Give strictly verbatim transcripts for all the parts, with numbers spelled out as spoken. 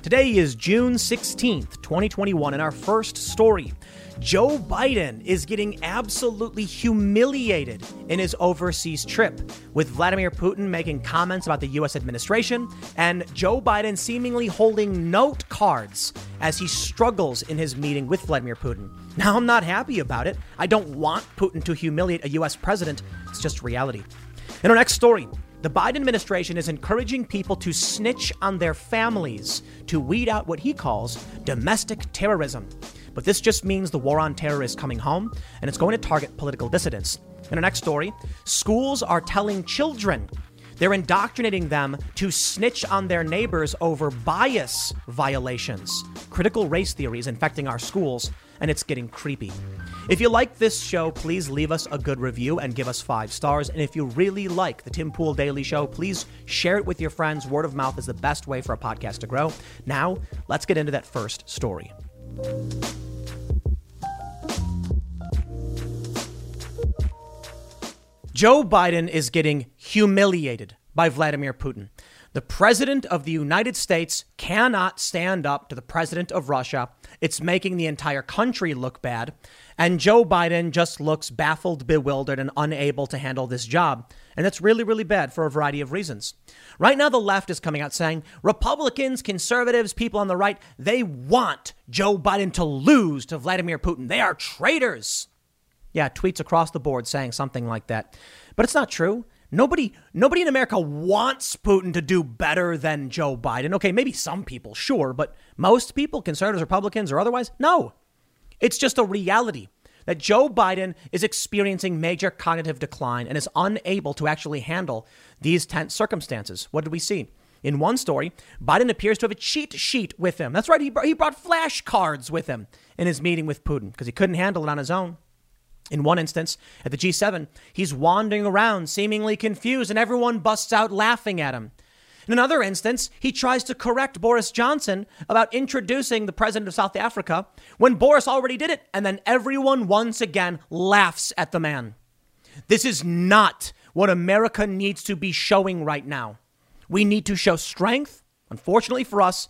Today is June sixteenth, twenty twenty-one, and our first story. Joe Biden is getting absolutely humiliated in his overseas trip, with Vladimir Putin making comments about the U S administration and Joe Biden seemingly holding note cards as he struggles in his meeting with Vladimir Putin. Now, I'm not happy about it. I don't want Putin to humiliate a U S president. It's just reality. In our next story, the Biden administration is encouraging people to snitch on their families to weed out what he calls domestic terrorism. But this just means the war on terror is coming home, and it's going to target political dissidents. In our next story, schools are telling children they're indoctrinating them to snitch on their neighbors over bias violations. Critical race theory is infecting our schools, and it's getting creepy. If you like this show, please leave us a good review and give us five stars. And if you really like the Tim Pool Daily Show, please share it with your friends. Word of mouth is the best way for a podcast to grow. Now, let's get into that first story. Joe Biden is getting humiliated by Vladimir Putin. The president of the United States cannot stand up to the president of Russia. It's making the entire country look bad. And Joe Biden just looks baffled, bewildered, and unable to handle this job. And that's really, really bad for a variety of reasons. Right now, the left is coming out saying Republicans, conservatives, people on the right, they want Joe Biden to lose to Vladimir Putin. They are traitors. Yeah, tweets across the board saying something like that. But it's not true. Nobody nobody in America wants Putin to do better than Joe Biden. OK, maybe some people, sure. But most people, conservatives, Republicans or otherwise, no. It's just a reality that Joe Biden is experiencing major cognitive decline and is unable to actually handle these tense circumstances. What did we see? In one story, Biden appears to have a cheat sheet with him. That's right. He, he brought flashcards with him in his meeting with Putin because he couldn't handle it on his own. In one instance, at the G seven, he's wandering around seemingly confused and everyone busts out laughing at him. In another instance, he tries to correct Boris Johnson about introducing the president of South Africa when Boris already did it. And then everyone once again laughs at the man. This is not what America needs to be showing right now. We need to show strength, unfortunately for us,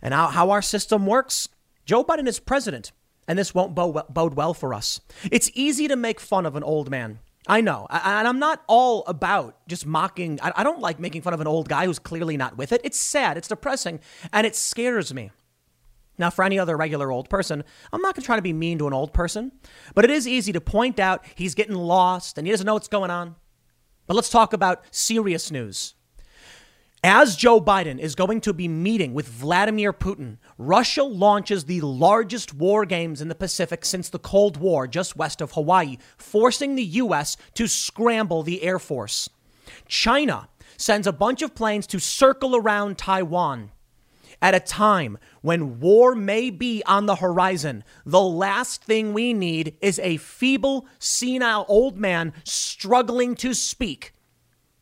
and how our system works. Joe Biden is president. And this won't bode well for us. It's easy to make fun of an old man. I know. I, and I'm not all about just mocking. I, I don't like making fun of an old guy who's clearly not with it. It's sad. It's depressing. And it scares me. Now, for any other regular old person, I'm not going to try to be mean to an old person. But it is easy to point out he's getting lost and he doesn't know what's going on. But let's talk about serious news. As Joe Biden is going to be meeting with Vladimir Putin, Russia launches the largest war games in the Pacific since the Cold War just west of Hawaii, forcing the U S to scramble the Air Force. China sends a bunch of planes to circle around Taiwan at a time when war may be on the horizon. The last thing we need is a feeble, senile old man struggling to speak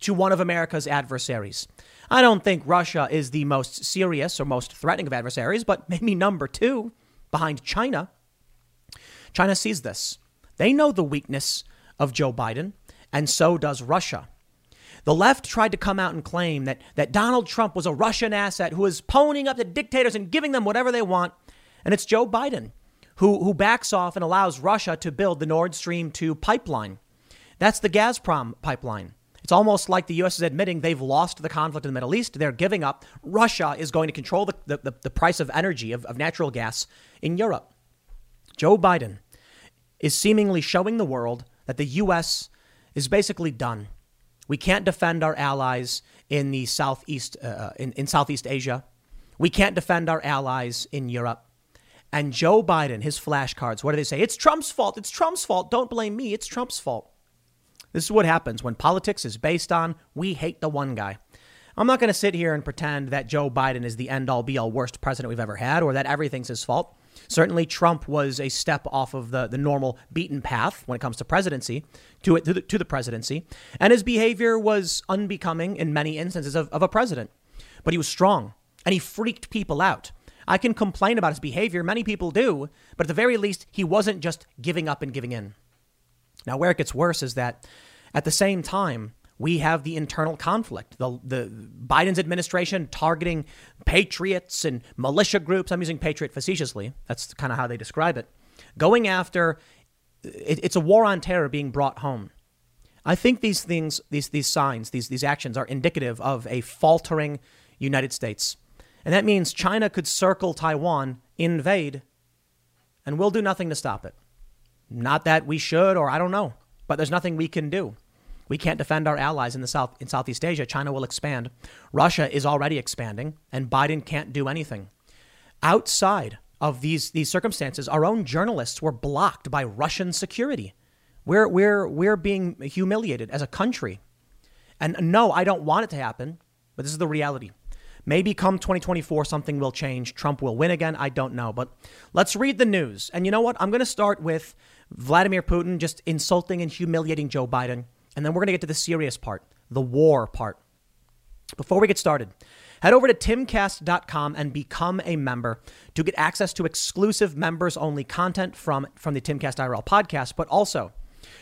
to one of America's adversaries. I don't think Russia is the most serious or most threatening of adversaries, but maybe number two behind China. China sees this. They know the weakness of Joe Biden, and so does Russia. The left tried to come out and claim that that Donald Trump was a Russian asset who is ponying up to dictators and giving them whatever they want. And it's Joe Biden who, who backs off and allows Russia to build the Nord Stream two pipeline. That's the Gazprom pipeline. It's almost like the U S is admitting they've lost the conflict in the Middle East. They're giving up. Russia is going to control the, the, the price of energy, of, of natural gas in Europe. Joe Biden is seemingly showing the world that the U S is basically done. We can't defend our allies in the Southeast, uh, in, in Southeast Asia. We can't defend our allies in Europe. And Joe Biden, his flashcards, what do they say? It's Trump's fault. It's Trump's fault. Don't blame me. It's Trump's fault. This is what happens when politics is based on we hate the one guy. I'm not going to sit here and pretend that Joe Biden is the end all be all worst president we've ever had or that everything's his fault. Certainly, Trump was a step off of the, the normal beaten path when it comes to presidency, to it, to the, to the presidency. And his behavior was unbecoming in many instances of, of a president. But he was strong and he freaked people out. I can complain about his behavior. Many people do. But at the very least, he wasn't just giving up and giving in. Now, where it gets worse is that at the same time, we have the internal conflict, the the Biden's administration targeting patriots and militia groups. I'm using patriot facetiously. That's kind of how they describe it. Going after, it, it's a war on terror being brought home. I think these things, these these signs, these these actions are indicative of a faltering United States. And that means China could circle Taiwan, invade, and we'll do nothing to stop it. Not that we should, or I don't know, but there's nothing we can do. We can't defend our allies in the South, in Southeast Asia. China will expand. Russia is already expanding, and Biden can't do anything. Outside of these these circumstances, our own journalists were blocked by Russian security. We're we're we're being humiliated as a country. And no, I don't want it to happen, but this is the reality. Maybe come twenty twenty-four, something will change. Trump will win again. I don't know. But let's read the news. And you know what? I'm going to start with Vladimir Putin just insulting and humiliating Joe Biden. And then we're going to get to the serious part, the war part. Before we get started, head over to Tim Cast dot com and become a member to get access to exclusive members only content from, from the TimCast I R L podcast, but also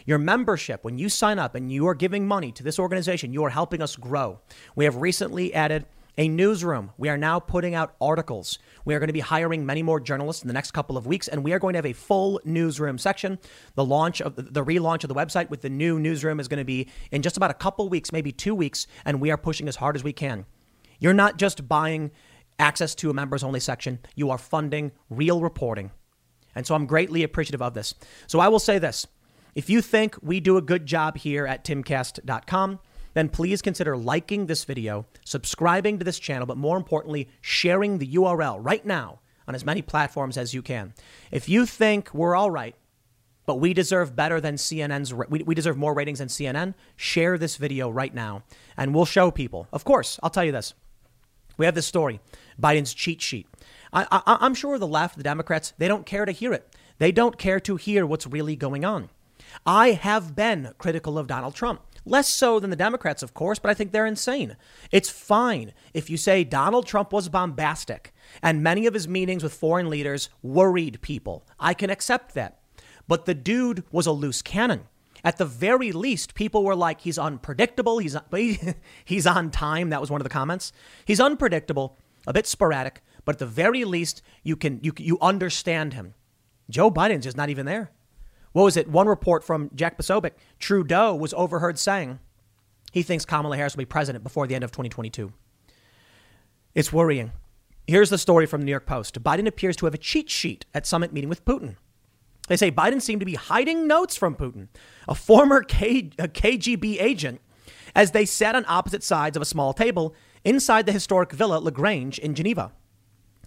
your membership. When you sign up and you are giving money to this organization, you are helping us grow. We have recently added a newsroom. We are now putting out articles. We are going to be hiring many more journalists in the next couple of weeks, and we are going to have a full newsroom section. The launch of the relaunch of the website with the new newsroom is going to be in just about a couple weeks, maybe two weeks, and we are pushing as hard as we can. You're not just buying access to a members only section. You are funding real reporting. And so I'm greatly appreciative of this. So I will say this. If you think we do a good job here at Tim Cast dot com, then please consider liking this video, subscribing to this channel, but more importantly, sharing the U R L right now on as many platforms as you can. If you think we're all right, but we deserve better than C N N's, we, we deserve more ratings than C N N, share this video right now and we'll show people. Of course, I'll tell you this. We have this story, Biden's cheat sheet. I, I, I'm sure the left, the Democrats, they don't care to hear it. They don't care to hear what's really going on. I have been critical of Donald Trump. Less so than the Democrats, of course, but I think they're insane. It's fine if you say Donald Trump was bombastic and many of his meetings with foreign leaders worried people. I can accept that. But the dude was a loose cannon. At the very least, people were like, he's unpredictable. He's, he's on time. That was one of the comments. He's unpredictable, a bit sporadic, but at the very least, you can you you understand him. Joe Biden's just not even there. What was it? One report from Jack Posobiec, Trudeau was overheard saying he thinks Kamala Harris will be president before the end of twenty twenty-two. It's worrying. Here's the story from the New York Post. Biden appears to have a cheat sheet at summit meeting with Putin. They say Biden seemed to be hiding notes from Putin, a former K G B agent, as they sat on opposite sides of a small table inside the historic Villa Lagrange in Geneva.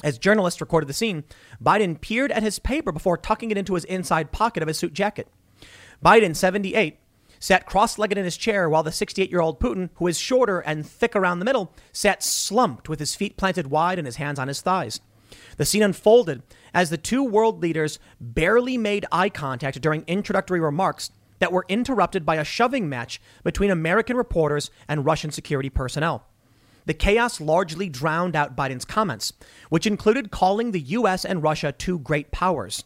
As journalists recorded the scene, Biden peered at his paper before tucking it into his inside pocket of his suit jacket. Biden, seventy-eight, sat cross-legged in his chair while the sixty-eight-year-old Putin, who is shorter and thick around the middle, sat slumped with his feet planted wide and his hands on his thighs. The scene unfolded as the two world leaders barely made eye contact during introductory remarks that were interrupted by a shoving match between American reporters and Russian security personnel. The chaos largely drowned out Biden's comments, which included calling the U S and Russia two great powers.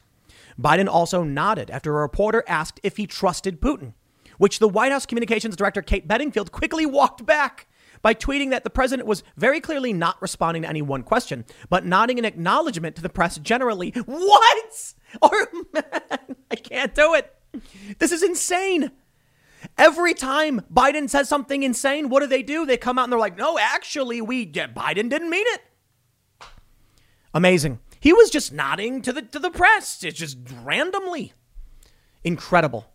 Biden also nodded after a reporter asked if he trusted Putin, which the White House communications director, Kate Bedingfield, quickly walked back by tweeting that the president was very clearly not responding to any one question, but nodding an acknowledgement to the press generally. What? Oh, man, I can't do it. This is insane. Every time Biden says something insane, what do they do? They come out and they're like, no, actually, we yeah, Biden didn't mean it. Amazing. He was just nodding to the to the press. It's just randomly incredible.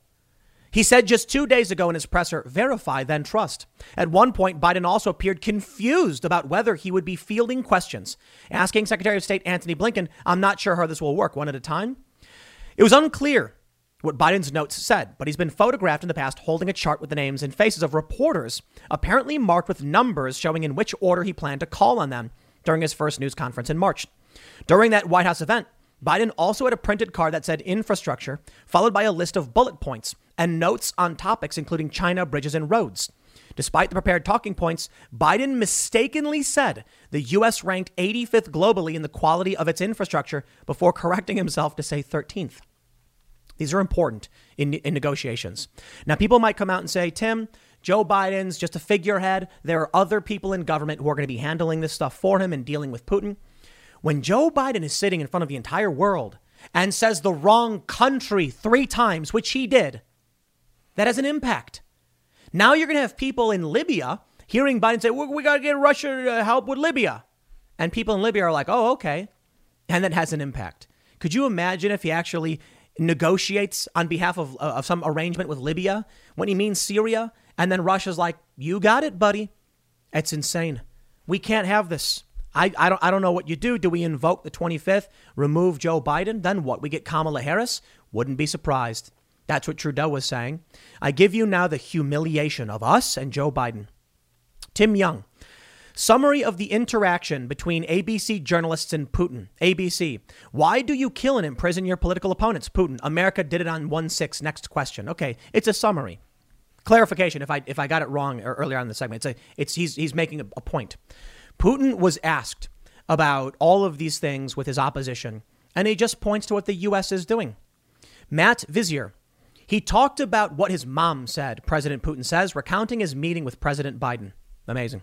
He said just two days ago in his presser, verify, then trust. At one point, Biden also appeared confused about whether he would be fielding questions, asking Secretary of State Antony Blinken, I'm not sure how this will work, one at a time. It was unclear what Biden's notes said, but he's been photographed in the past holding a chart with the names and faces of reporters, apparently marked with numbers showing in which order he planned to call on them during his first news conference in March. During that White House event, Biden also had a printed card that said infrastructure, followed by a list of bullet points and notes on topics including China, bridges and roads. Despite the prepared talking points, Biden mistakenly said the U S ranked eighty-fifth globally in the quality of its infrastructure before correcting himself to say thirteenth. These are important in, in negotiations. Now, people might come out and say, Tim, Joe Biden's just a figurehead. There are other people in government who are going to be handling this stuff for him and dealing with Putin. When Joe Biden is sitting in front of the entire world and says the wrong country three times, which he did, that has an impact. Now you're going to have people in Libya hearing Biden say, we, we got to get Russia help with Libya. And people in Libya are like, oh, okay. And that has an impact. Could you imagine if he actually negotiates on behalf of, uh, of some arrangement with Libya when he means Syria? And then Russia's like, you got it, buddy. It's insane. We can't have this. I, I don't I don't know what you do. Do we invoke the twenty-fifth, remove Joe Biden? Then what? We get Kamala Harris? Wouldn't be surprised. That's what Trudeau was saying. I give you now the humiliation of us and Joe Biden. Tim Young. Summary of the interaction between A B C journalists and Putin. A B C. Why do you kill and imprison your political opponents? Putin. America did it on one six. Next question. OK, it's a summary. Clarification. If I if I got it wrong earlier on in the segment, it's a, it's he's he's making a, a point. Putin was asked about all of these things with his opposition, and he just points to what the U S is doing. Matt Vizier, he talked about what his mom said, President Putin says, recounting his meeting with President Biden. Amazing.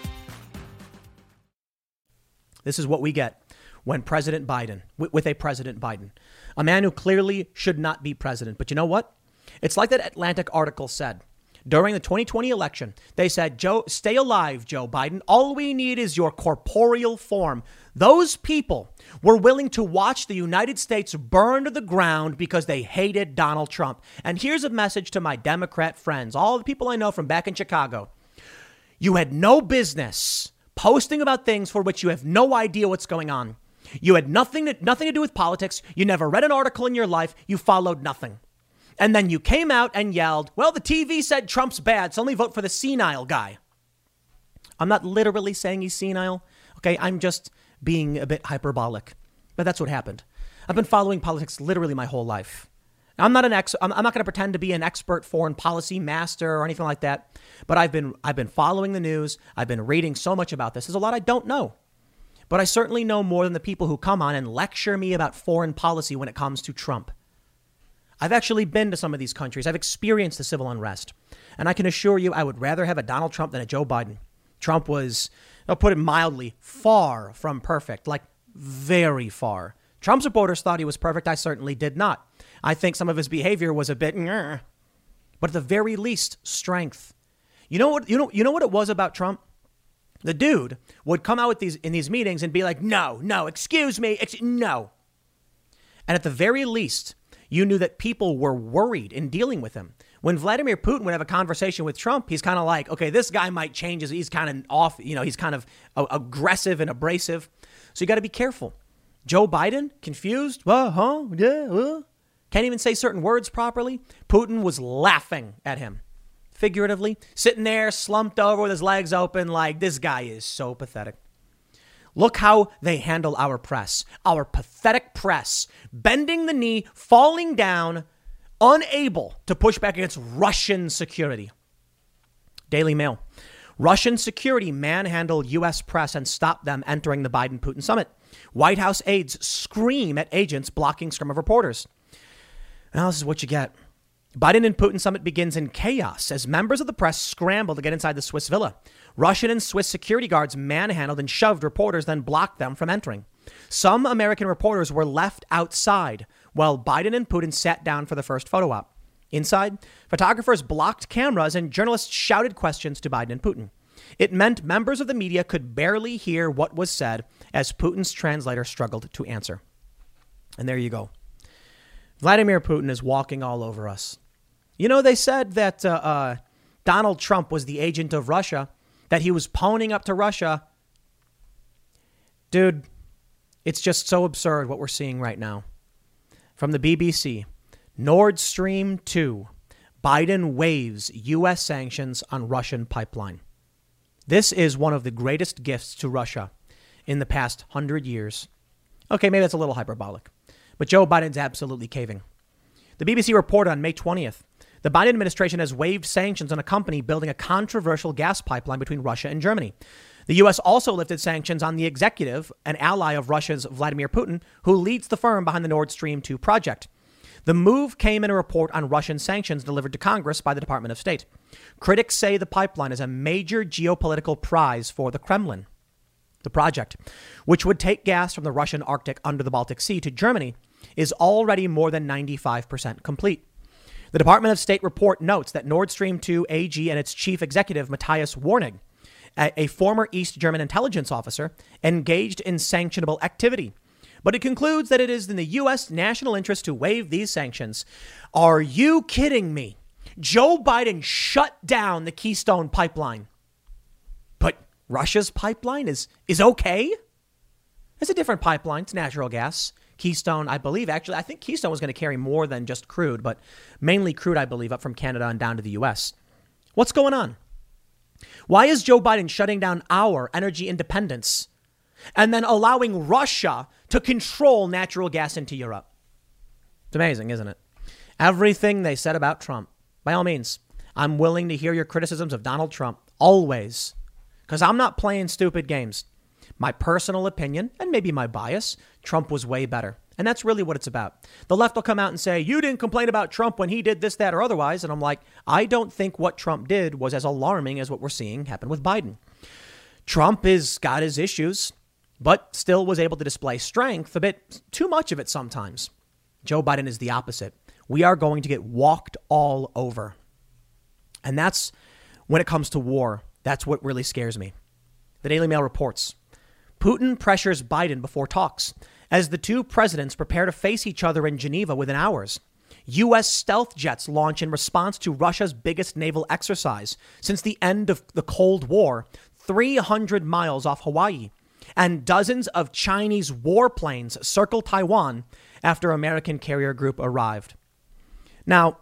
This is what we get when President Biden, with a President Biden, a man who clearly should not be president. But you know what? It's like that Atlantic article said during the twenty twenty election. They said, Joe, stay alive, Joe Biden. All we need is your corporeal form. Those people were willing to watch the United States burn to the ground because they hated Donald Trump. And here's a message to my Democrat friends, all the people I know from back in Chicago. You had no business posting about things for which you have no idea what's going on. You had nothing to, nothing to do with politics. You never read an article in your life. You followed nothing. And then you came out and yelled, well, the T V said Trump's bad, so only vote for the senile guy. I'm not literally saying he's senile. OK, I'm just being a bit hyperbolic. But that's what happened. I've been following politics literally my whole life. I'm not an ex. I'm not going to pretend to be an expert foreign policy master or anything like that. But I've been I've been following the news. I've been reading so much about this. There's a lot I don't know. But I certainly know more than the people who come on and lecture me about foreign policy when it comes to Trump. I've actually been to some of these countries. I've experienced the civil unrest. And I can assure you, I would rather have a Donald Trump than a Joe Biden. Trump was, I'll put it mildly, far from perfect, like very far. Trump supporters thought he was perfect. I certainly did not. I think some of his behavior was a bit, but at the very least, strength. You know what? You know, you know what it was about Trump? The dude would come out with these in these meetings and be like, no, no, excuse me. Ex- no. And at the very least, you knew that people were worried in dealing with him. When Vladimir Putin would have a conversation with Trump, he's kind of like, OK, this guy might change. His, he's kind of off. You know, he's kind of uh, aggressive and abrasive. So you got to be careful. Joe Biden, confused. Well, huh? Yeah. Well. Can't even say certain words properly. Putin was laughing at him. Figuratively, sitting there slumped over with his legs open like this guy is so pathetic. Look how they handle our press, our pathetic press, bending the knee, falling down, unable to push back against Russian security. Daily Mail. Russian security manhandle U S press and stop them entering the Biden-Putin summit. White House aides scream at agents blocking scrum of reporters. Now, this is what you get. Biden and Putin summit begins in chaos as members of the press scramble to get inside the Swiss villa. Russian and Swiss security guards manhandled and shoved reporters, then blocked them from entering. Some American reporters were left outside while Biden and Putin sat down for the first photo op. Inside, photographers blocked cameras and journalists shouted questions to Biden and Putin. It meant members of the media could barely hear what was said as Putin's translator struggled to answer. And there you go. Vladimir Putin is walking all over us. You know, they said that uh, uh, Donald Trump was the agent of Russia, that he was pawning up to Russia. Dude, it's just so absurd what we're seeing right now. From the B B C, Nord Stream two, Biden waives U S sanctions on Russian pipeline. This is one of the greatest gifts to Russia in the past hundred years. Okay, maybe that's a little hyperbolic, but Joe Biden's absolutely caving. The B B C report on May twentieth, the Biden administration has waived sanctions on a company building a controversial gas pipeline between Russia and Germany. The U S also lifted sanctions on the executive, an ally of Russia's Vladimir Putin, who leads the firm behind the Nord Stream two project. The move came in a report on Russian sanctions delivered to Congress by the Department of State. Critics say the pipeline is a major geopolitical prize for the Kremlin. The project, which would take gas from the Russian Arctic under the Baltic Sea to Germany, is already more than ninety-five percent complete. The Department of State report notes that Nord Stream two A G and its chief executive, Matthias Warnig, a former East German intelligence officer, engaged in sanctionable activity. But it concludes that it is in the U S national interest to waive these sanctions. Are you kidding me? Joe Biden shut down the Keystone pipeline, but Russia's pipeline is is okay. It's a different pipeline. It's natural gas. Keystone, I believe, actually, I think Keystone was going to carry more than just crude, but mainly crude, I believe, up from Canada and down to the U S. What's going on? Why is Joe Biden shutting down our energy independence and then allowing Russia to control natural gas into Europe? It's amazing, isn't it? Everything they said about Trump. By all means, I'm willing to hear your criticisms of Donald Trump always, because I'm not playing stupid games. My personal opinion and maybe my bias, Trump was way better. And that's really what it's about. The left will come out and say, you didn't complain about Trump when he did this, that, or otherwise. And I'm like, I don't think what Trump did was as alarming as what we're seeing happen with Biden. Trump has got his issues, but still was able to display strength, a bit too much of it sometimes. Joe Biden is the opposite. We are going to get walked all over. And that's when it comes to war. That's what really scares me. The Daily Mail reports, Putin pressures Biden before talks as the two presidents prepare to face each other in Geneva within hours. U S stealth jets launch in response to Russia's biggest naval exercise since the end of the Cold War, three hundred miles off Hawaii, and dozens of Chinese warplanes circle Taiwan after American carrier group arrived. Now,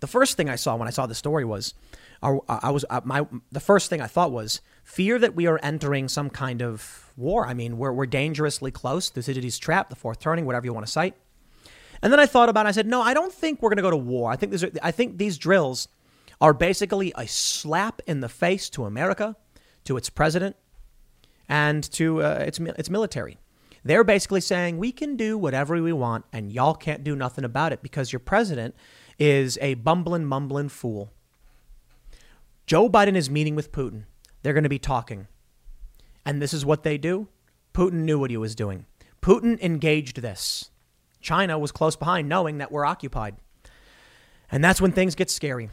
the first thing I saw when I saw the story was I was my the first thing I thought was fear that we are entering some kind of war. I mean, we're, we're dangerously close. Thucydides' trap, the fourth turning, whatever you want to cite. And then I thought about it. I said, no, I don't think we're going to go to war. I think these are, I think these drills are basically a slap in the face to America, to its president, and to uh, its its military. They're basically saying we can do whatever we want and y'all can't do nothing about it because your president is a bumbling, mumbling fool. Joe Biden is meeting with Putin. They're going to be talking. And this is what they do. Putin knew what he was doing. Putin engaged this. China was close behind, knowing that we're occupied. And that's when things get scary.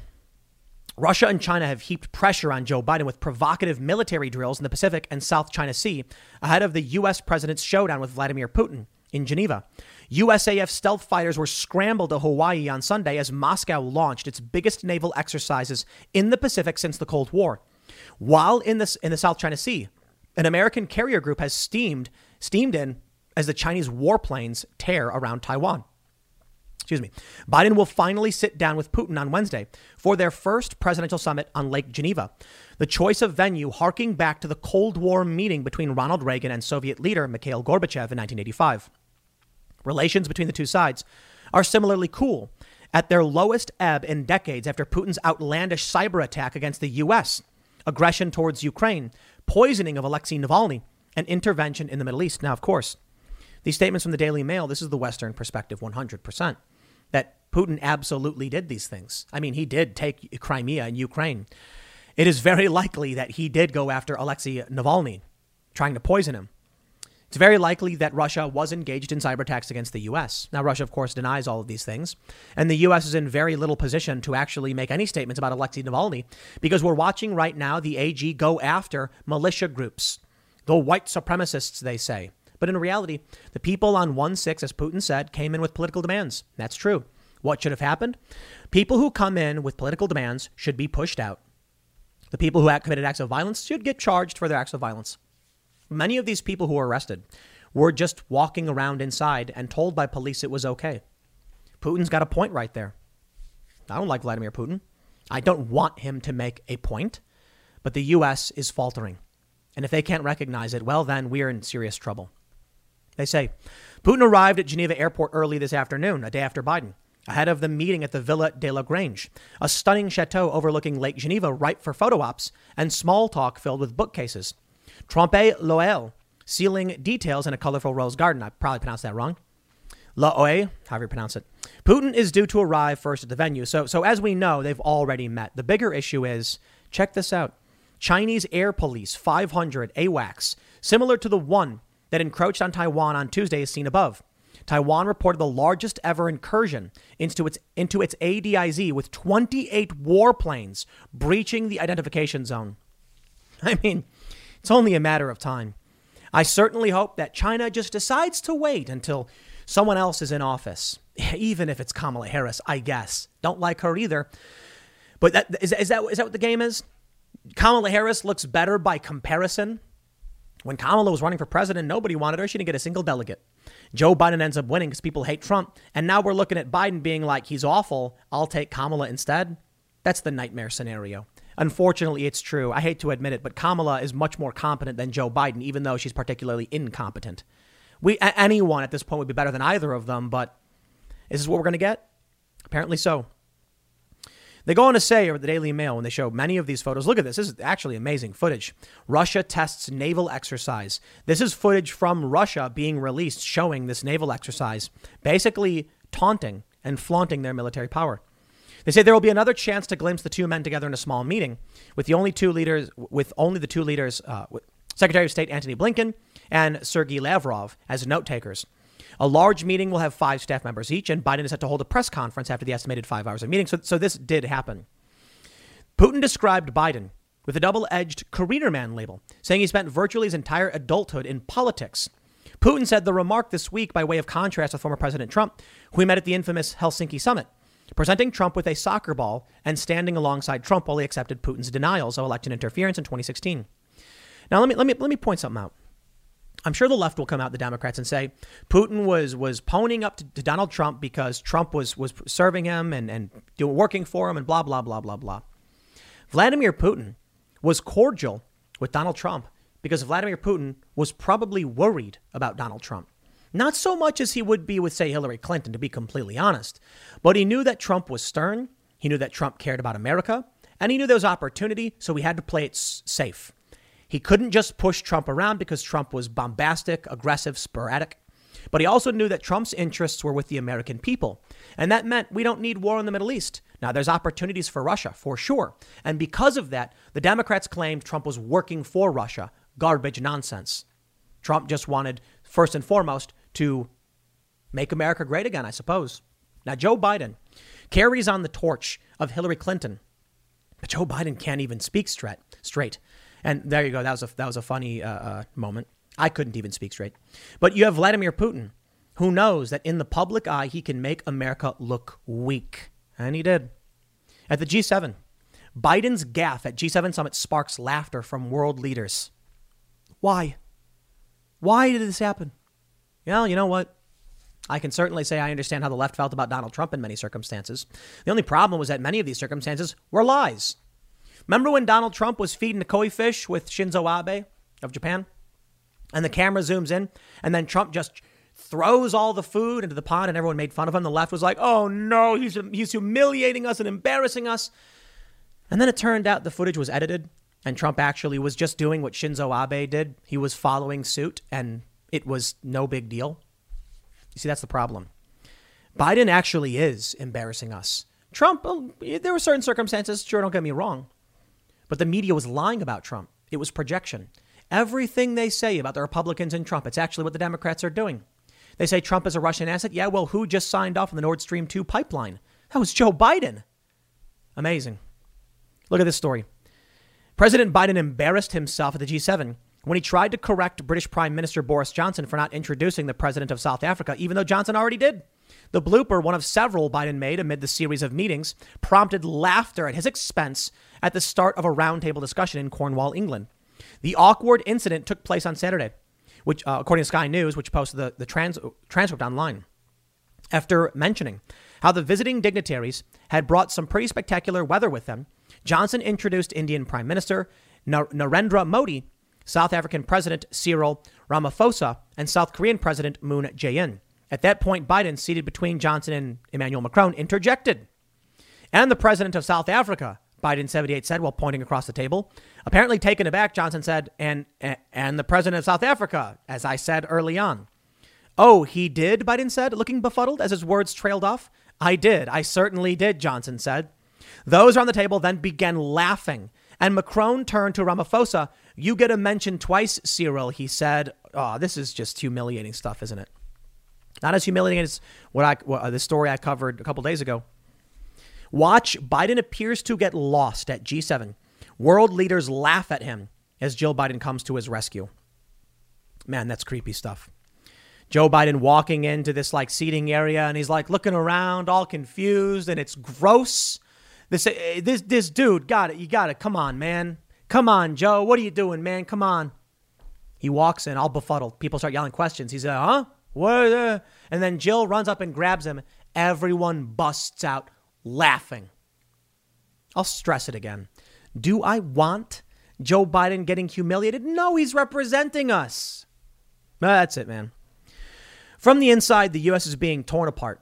Russia and China have heaped pressure on Joe Biden with provocative military drills in the Pacific and South China Sea ahead of the U S president's showdown with Vladimir Putin in Geneva. U S A F stealth fighters were scrambled to Hawaii on Sunday as Moscow launched its biggest naval exercises in the Pacific since the Cold War. While in the, in the South China Sea, an American carrier group has steamed, steamed in as the Chinese warplanes tear around Taiwan. Excuse me. Biden will finally sit down with Putin on Wednesday for their first presidential summit on Lake Geneva. The choice of venue harking back to the Cold War meeting between Ronald Reagan and Soviet leader Mikhail Gorbachev in nineteen eighty-five. Relations between the two sides are similarly cool, at their lowest ebb in decades after Putin's outlandish cyber attack against the U S, aggression towards Ukraine, poisoning of Alexei Navalny, and intervention in the Middle East. Now, of course, these statements from the Daily Mail, this is the Western perspective one hundred percent. That Putin absolutely did these things. I mean, he did take Crimea and Ukraine. It is very likely that he did go after Alexei Navalny, trying to poison him. It's very likely that Russia was engaged in cyber attacks against the U S. Now, Russia, of course, denies all of these things. And the U S is in very little position to actually make any statements about Alexei Navalny, because we're watching right now the A G go after militia groups, the white supremacists, they say. But in reality, the people on one six, as Putin said, came in with political demands. That's true. What should have happened? People who come in with political demands should be pushed out. The people who committed acts of violence should get charged for their acts of violence. Many of these people who were arrested were just walking around inside and told by police it was okay. Putin's got a point right there. I don't like Vladimir Putin. I don't want him to make a point. But the U S is faltering. And if they can't recognize it, well, then we're in serious trouble. They say Putin arrived at Geneva Airport early this afternoon, a day after Biden, ahead of the meeting at the Villa de la Grange, a stunning chateau overlooking Lake Geneva, ripe for photo ops and small talk filled with bookcases. Trompe l'oeil, ceiling details in a colorful rose garden. I probably pronounced that wrong. L'oeil, however you pronounce it. Putin is due to arrive first at the venue. So, so as we know, they've already met. The bigger issue is, check this out, Chinese Air Police five hundred AWACS, similar to the one that encroached on Taiwan on Tuesday as seen above. Taiwan reported the largest ever incursion into its into its A D I Z with twenty-eight warplanes breaching the identification zone. I mean, it's only a matter of time. I certainly hope that China just decides to wait until someone else is in office, even if it's Kamala Harris, I guess. Don't like her either. But that, is, is, that, is that what the game is? Kamala Harris looks better by comparison. When Kamala was running for president, nobody wanted her. She didn't get a single delegate. Joe Biden ends up winning because people hate Trump. And now we're looking at Biden being like, he's awful. I'll take Kamala instead. That's the nightmare scenario. Unfortunately, it's true. I hate to admit it, but Kamala is much more competent than Joe Biden, even though she's particularly incompetent. We anyone at this point would be better than either of them. But is this what we're going to get? Apparently so. They go on to say, or the Daily Mail, when they show many of these photos, look at this. This is actually amazing footage. Russia tests naval exercise. This is footage from Russia being released showing this naval exercise, basically taunting and flaunting their military power. They say there will be another chance to glimpse the two men together in a small meeting with the only two leaders, with only the two leaders, uh, Secretary of State Antony Blinken and Sergei Lavrov as note takers. A large meeting will have five staff members each, and Biden is set to hold a press conference after the estimated five hours of meeting. So, so this did happen. Putin described Biden with a double-edged career man label, saying he spent virtually his entire adulthood in politics. Putin said the remark this week by way of contrast with former President Trump, who he met at the infamous Helsinki summit, presenting Trump with a soccer ball and standing alongside Trump while he accepted Putin's denials of election interference in twenty sixteen. Now, let me let me let me point something out. I'm sure the left will come out, the Democrats, and say Putin was was ponying up to, to Donald Trump because Trump was was serving him and, and doing working for him and blah, blah, blah, blah, blah. Vladimir Putin was cordial with Donald Trump because Vladimir Putin was probably worried about Donald Trump. Not so much as he would be with, say, Hillary Clinton, to be completely honest. But he knew that Trump was stern. He knew that Trump cared about America, and he knew there was opportunity. So he had to play it s- safe. He couldn't just push Trump around because Trump was bombastic, aggressive, sporadic. But he also knew that Trump's interests were with the American people. And that meant we don't need war in the Middle East. Now, there's opportunities for Russia, for sure. And because of that, the Democrats claimed Trump was working for Russia. Garbage nonsense. Trump just wanted, first and foremost, to make America great again, I suppose. Now, Joe Biden carries on the torch of Hillary Clinton. But Joe Biden can't even speak straight. straight. And there you go. That was a that was a funny uh, uh, moment. I couldn't even speak straight. But you have Vladimir Putin, who knows that in the public eye, he can make America look weak. And he did. At the G seven, Biden's gaffe at G seven summit sparks laughter from world leaders. Why? Why did this happen? Well, you know what? I can certainly say I understand how the left felt about Donald Trump in many circumstances. The only problem was that many of these circumstances were lies. Remember when Donald Trump was feeding the koi fish with Shinzo Abe of Japan and the camera zooms in and then Trump just throws all the food into the pond and everyone made fun of him. The left was like, oh, no, he's he's humiliating us and embarrassing us. And then it turned out the footage was edited and Trump actually was just doing what Shinzo Abe did. He was following suit and it was no big deal. You see, that's the problem. Biden actually is embarrassing us. Trump, there were certain circumstances. Sure, don't get me wrong. But the media was lying about Trump. It was projection. Everything they say about the Republicans and Trump, it's actually what the Democrats are doing. They say Trump is a Russian asset. Yeah, well, who just signed off on the Nord Stream two pipeline? That was Joe Biden. Amazing. Look at this story. President Biden embarrassed himself at the G seven when he tried to correct British Prime Minister Boris Johnson for not introducing the president of South Africa, even though Johnson already did. The blooper, one of several Biden made amid the series of meetings, prompted laughter at his expense at the start of a roundtable discussion in Cornwall, England. The awkward incident took place on Saturday, which, uh, according to Sky News, which posted the, the trans- transcript online, after mentioning how the visiting dignitaries had brought some pretty spectacular weather with them. Johnson introduced Indian Prime Minister Narendra Modi, South African President Cyril Ramaphosa, and South Korean President Moon Jae-in. At that point, Biden, seated between Johnson and Emmanuel Macron, interjected. And the president of South Africa, Biden seventy-eight, said while pointing across the table. Apparently taken aback, Johnson said, and, and the president of South Africa, as I said early on. Oh, he did, Biden said, looking befuddled as his words trailed off. I did. I certainly did, Johnson said. Those around the table then began laughing, and Macron turned to Ramaphosa. You get a mention twice, Cyril, he said. Oh, this is just humiliating stuff, isn't it? Not as humiliating as what I what, uh, the story I covered a couple days ago. Watch, Biden appears to get lost at G seven. World leaders laugh at him as Jill Biden comes to his rescue. Man, that's creepy stuff. Joe Biden walking into this like seating area, and he's like looking around all confused, and it's gross. This this this dude got it. You got it. Come on, man. Come on, Joe. What are you doing, man? Come on. He walks in all befuddled. People start yelling questions. He's like, huh? What? And then Jill runs up and grabs him. Everyone busts out laughing. I'll stress it again. Do I want Joe Biden getting humiliated? No, he's representing us. That's it, man. From the inside, the U S is being torn apart.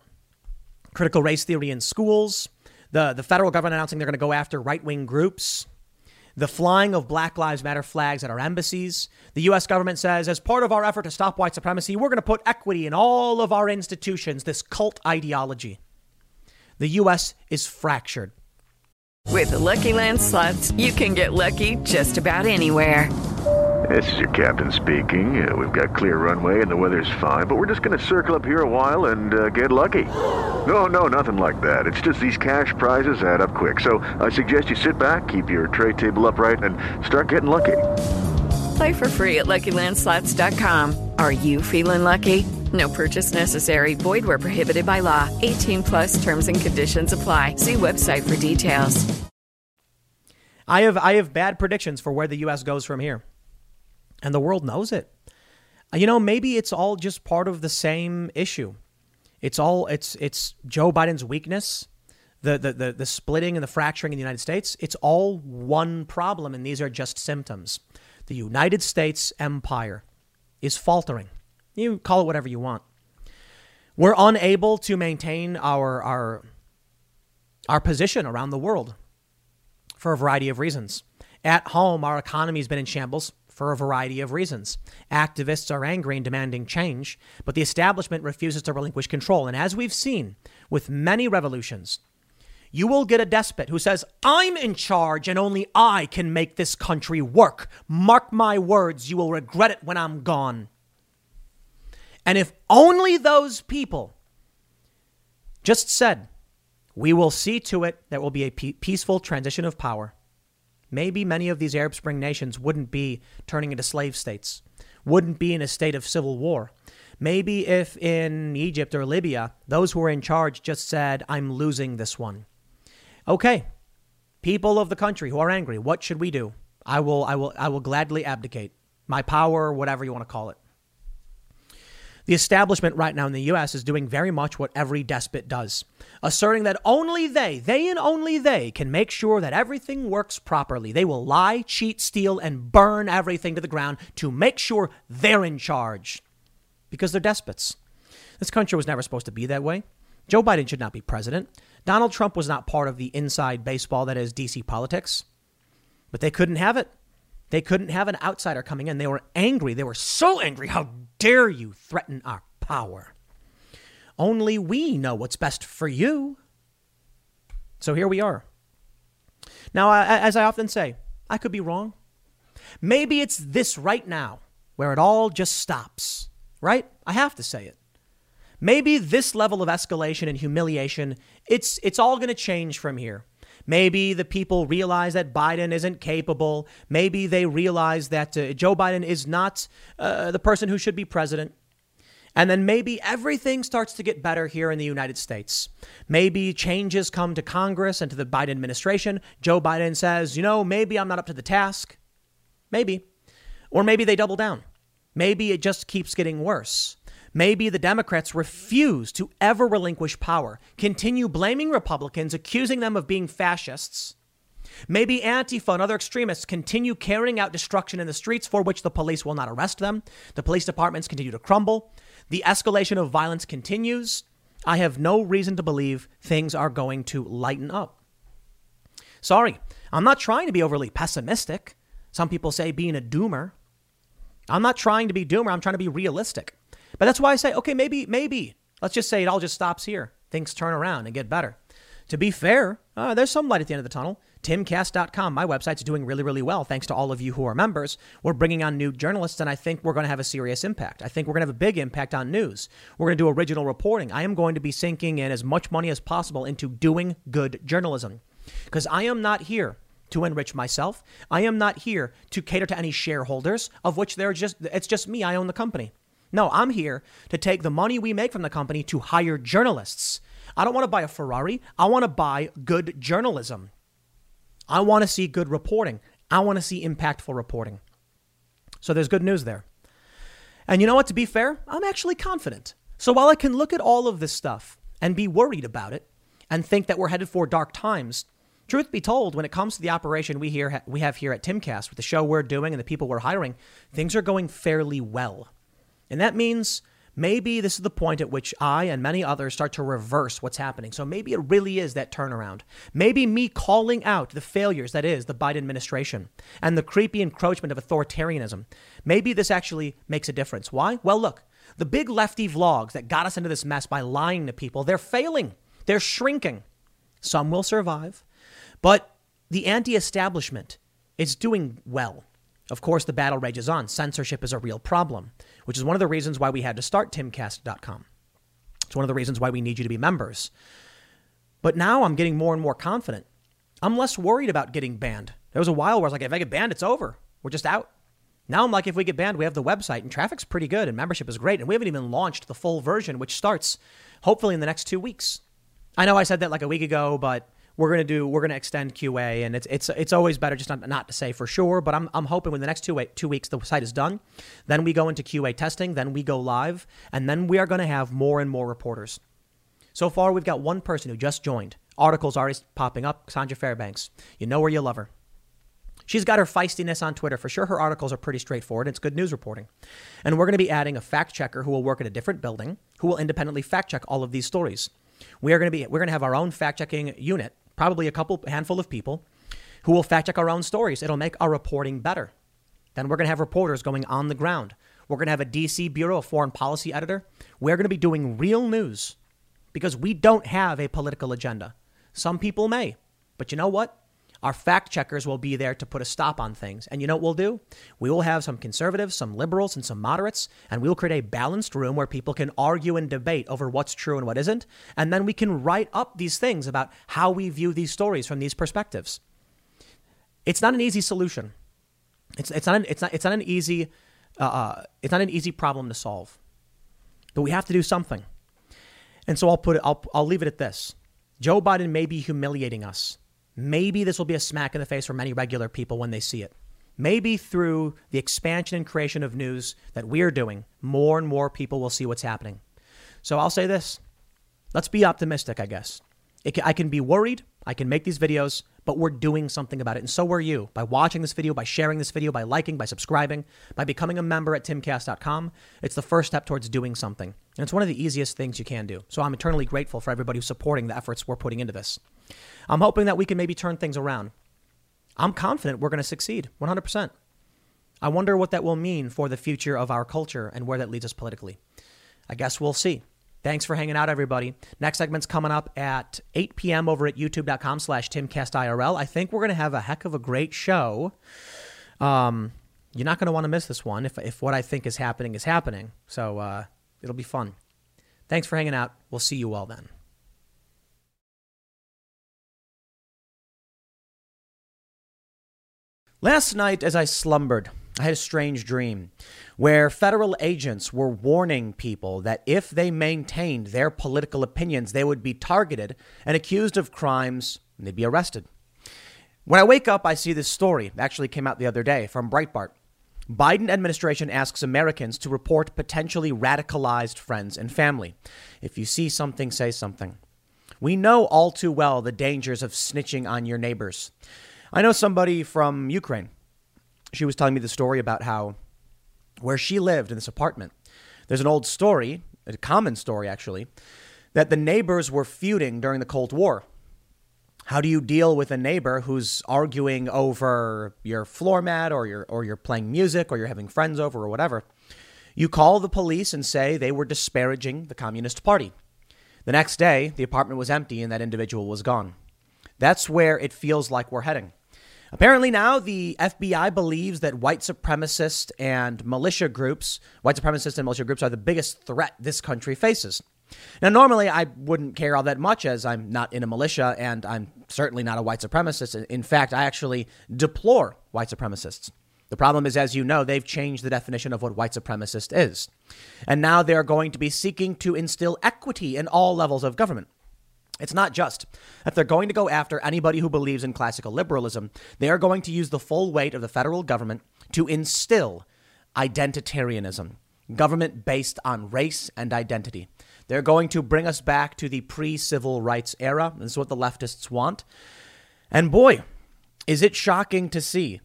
Critical race theory in schools. The, the federal government announcing they're going to go after right-wing groups. The flying of Black Lives Matter flags at our embassies. The U S government says, as part of our effort to stop white supremacy, we're going to put equity in all of our institutions, this cult ideology. The U S is fractured. With the Lucky Land Slots, you can get lucky just about anywhere. This is your captain speaking. Uh, we've got clear runway and the weather's fine, but we're just going to circle up here a while and uh, get lucky. No, no, nothing like that. It's just these cash prizes add up quick. So I suggest you sit back, keep your tray table upright, and start getting lucky. Play for free at Lucky Land Slots dot com. Are you feeling lucky? No purchase necessary. Void where prohibited by law. eighteen plus terms and conditions apply. See website for details. I have I have bad predictions for where the U S goes from here. And the world knows it. You know, maybe it's all just part of the same issue. It's all it's it's Joe Biden's weakness, the, the, the, the splitting and the fracturing in the United States. It's all one problem. And these are just symptoms. The United States empire is faltering. You call it whatever you want. We're unable to maintain our our our position around the world for a variety of reasons. At home, our economy has been in shambles. For a variety of reasons. Activists are angry and demanding change, but the establishment refuses to relinquish control. And as we've seen with many revolutions, you will get a despot who says, I'm in charge and only I can make this country work. Mark my words, you will regret it when I'm gone. And if only those people just said, we will see to it that will be a pe- peaceful transition of power. Maybe many of these Arab Spring nations wouldn't be turning into slave states, wouldn't be in a state of civil war. Maybe if in Egypt or Libya, those who were in charge just said, I'm losing this one. OK, people of the country who are angry, what should we do? I will I will I will gladly abdicate my power, whatever you want to call it. The establishment right now in the U S is doing very much what every despot does, asserting that only they, they and only they can make sure that everything works properly. They will lie, cheat, steal, and burn everything to the ground to make sure they're in charge because they're despots. This country was never supposed to be that way. Joe Biden should not be president. Donald Trump was not part of the inside baseball that is D C politics, but they couldn't have it. They couldn't have an outsider coming in. They were angry. They were so angry. How dare you threaten our power? Only we know what's best for you. So here we are. Now, as I often say, I could be wrong. Maybe it's this right now where it all just stops, right? I have to say it. Maybe this level of escalation and humiliation, it's it's all going to change from here. Maybe the people realize that Biden isn't capable. Maybe they realize that uh, Joe Biden is not uh, the person who should be president. And then maybe everything starts to get better here in the United States. Maybe changes come to Congress and to the Biden administration. Joe Biden says, you know, maybe I'm not up to the task. Maybe. Or maybe they double down. Maybe it just keeps getting worse. Maybe the Democrats refuse to ever relinquish power, continue blaming Republicans, accusing them of being fascists, Maybe Antifa and other extremists continue carrying out destruction in the streets for which the police will not arrest them. The police departments continue to crumble. The escalation of violence continues. I have no reason to believe things are going to lighten up. Sorry, I'm not trying to be overly pessimistic. Some people say being a doomer. I'm not trying to be doomer. I'm trying to be realistic. But that's why I say, okay, maybe, maybe. Let's just say it all just stops here. Things turn around and get better. To be fair, uh, there's some light at the end of the tunnel. Tim Cast dot com, my website's doing really, really well. Thanks to all of you who are members. We're bringing on new journalists, and I think we're going to have a serious impact. I think we're going to have a big impact on news. We're going to do original reporting. I am going to be sinking in as much money as possible into doing good journalism, because I am not here to enrich myself. I am not here to cater to any shareholders, of which they're just, it's just me. I own the company. No, I'm here to take the money we make from the company to hire journalists. I don't want to buy a Ferrari. I want to buy good journalism. I want to see good reporting. I want to see impactful reporting. So there's good news there. And you know what? To be fair, I'm actually confident. So while I can look at all of this stuff and be worried about it and think that we're headed for dark times, truth be told, when it comes to the operation we here we have here at TimCast, with the show we're doing and the people we're hiring, things are going fairly well. And that means maybe this is the point at which I and many others start to reverse what's happening. So maybe it really is that turnaround. Maybe me calling out the failures that is the Biden administration and the creepy encroachment of authoritarianism, maybe this actually makes a difference. Why? Well, look, the big lefty vlogs that got us into this mess by lying to people, they're failing. They're shrinking. Some will survive, but the anti-establishment is doing well. Of course, the battle rages on. Censorship is a real problem, which is one of the reasons why we had to start Tim Cast dot com. It's one of the reasons why we need you to be members. But now I'm getting more and more confident. I'm less worried about getting banned. There was a while where I was like, if I get banned, it's over. We're just out. Now I'm like, if we get banned, we have the website and traffic's pretty good and membership is great. And we haven't even launched the full version, which starts hopefully in the next two weeks. I know I said that like a week ago, but We're going to do, we're going to extend Q A, and it's it's it's always better just not, not to say for sure, but I'm I'm hoping within the next two, eight, two weeks, the site is done. Then we go into Q A testing, then we go live, and then we are going to have more and more reporters. So far, we've got one person who just joined. Articles already popping up, Sandra Fairbanks. You know where you love her. She's got her feistiness on Twitter. For sure, her articles are pretty straightforward. It's good news reporting. And we're going to be adding a fact checker who will work at a different building, who will independently fact check all of these stories. We are going to be, we're going to have our own fact checking unit. Probably a couple handful of people who will fact check our own stories. It'll make our reporting better. Then we're going to have reporters going on the ground. We're going to have a D C Bureau of Foreign Policy editor. We're going to be doing real news because we don't have a political agenda. Some people may, but you know what? Our fact checkers will be there to put a stop on things. And you know what we'll do? We will have some conservatives, some liberals, and some moderates, and we'll create a balanced room where people can argue and debate over what's true and what isn't. And then we can write up these things about how we view these stories from these perspectives. It's not an easy solution. It's it's not an, it's not it's not an easy uh, it's not an easy problem to solve. But we have to do something. And so I'll put it, I'll I'll leave it at this. Joe Biden may be humiliating us. Maybe this will be a smack in the face for many regular people when they see it. Maybe through the expansion and creation of news that we're doing, more and more people will see what's happening. So I'll say this. Let's be optimistic, I guess. It can, I can be worried. I can make these videos, but we're doing something about it. And so are you, by watching this video, by sharing this video, by liking, by subscribing, by becoming a member at Tim Cast dot com. It's the first step towards doing something. And it's one of the easiest things you can do. So I'm eternally grateful for everybody who's supporting the efforts we're putting into this. I'm hoping that we can maybe turn things around. I'm confident we're going to succeed one hundred percent. I wonder what that will mean for the future of our culture and where that leads us politically. I guess we'll see. Thanks for hanging out, everybody. Next segment's coming up at eight p.m. over at youtube dot com slash Tim Cast I R L. I think we're going to have a heck of a great show. Um, you're not going to want to miss this one if, if what I think is happening is happening. So uh, it'll be fun. Thanks for hanging out. We'll see you all then. Last night, as I slumbered, I had a strange dream where federal agents were warning people that if they maintained their political opinions, they would be targeted and accused of crimes, and they'd be arrested. When I wake up, I see this story. It actually came out the other day from Breitbart. Biden administration asks Americans to report potentially radicalized friends and family. If you see something, say something. We know all too well the dangers of snitching on your neighbors. I know somebody from Ukraine. She was telling me the story about how where she lived in this apartment, there's an old story, a common story, actually, that the neighbors were feuding during the Cold War. How do you deal with a neighbor who's arguing over your floor mat or you're or you're playing music or you're having friends over or whatever? You call the police and say they were disparaging the Communist Party. The next day, the apartment was empty and that individual was gone. That's where it feels like we're heading. Apparently now the F B I believes that white supremacist and militia groups, white supremacist and militia groups are the biggest threat this country faces. Now, normally I wouldn't care all that much as I'm not in a militia and I'm certainly not a white supremacist. In fact, I actually deplore white supremacists. The problem is, as you know, they've changed the definition of what white supremacist is. And now they're going to be seeking to instill equity in all levels of government. It's not just that they're going to go after anybody who believes in classical liberalism. They are going to use the full weight of the federal government to instill identitarianism, government based on race and identity. They're going to bring us back to the pre-civil rights era. This is what the leftists want. And boy, is it shocking to see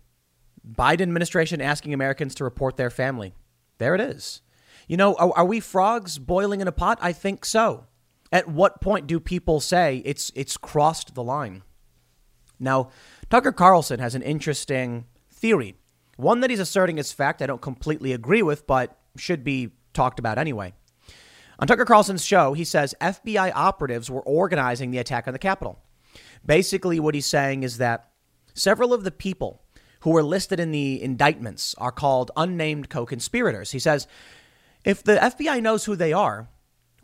Biden administration asking Americans to report their family. There it is. You know, are, are we frogs boiling in a pot? I think so. At what point do people say it's it's crossed the line? Now, Tucker Carlson has an interesting theory, one that he's asserting is fact. I don't completely agree with, but should be talked about anyway. On Tucker Carlson's show, he says F B I operatives were organizing the attack on the Capitol. Basically, what he's saying is that several of the people who were listed in the indictments are called unnamed co-conspirators. He says if the F B I knows who they are,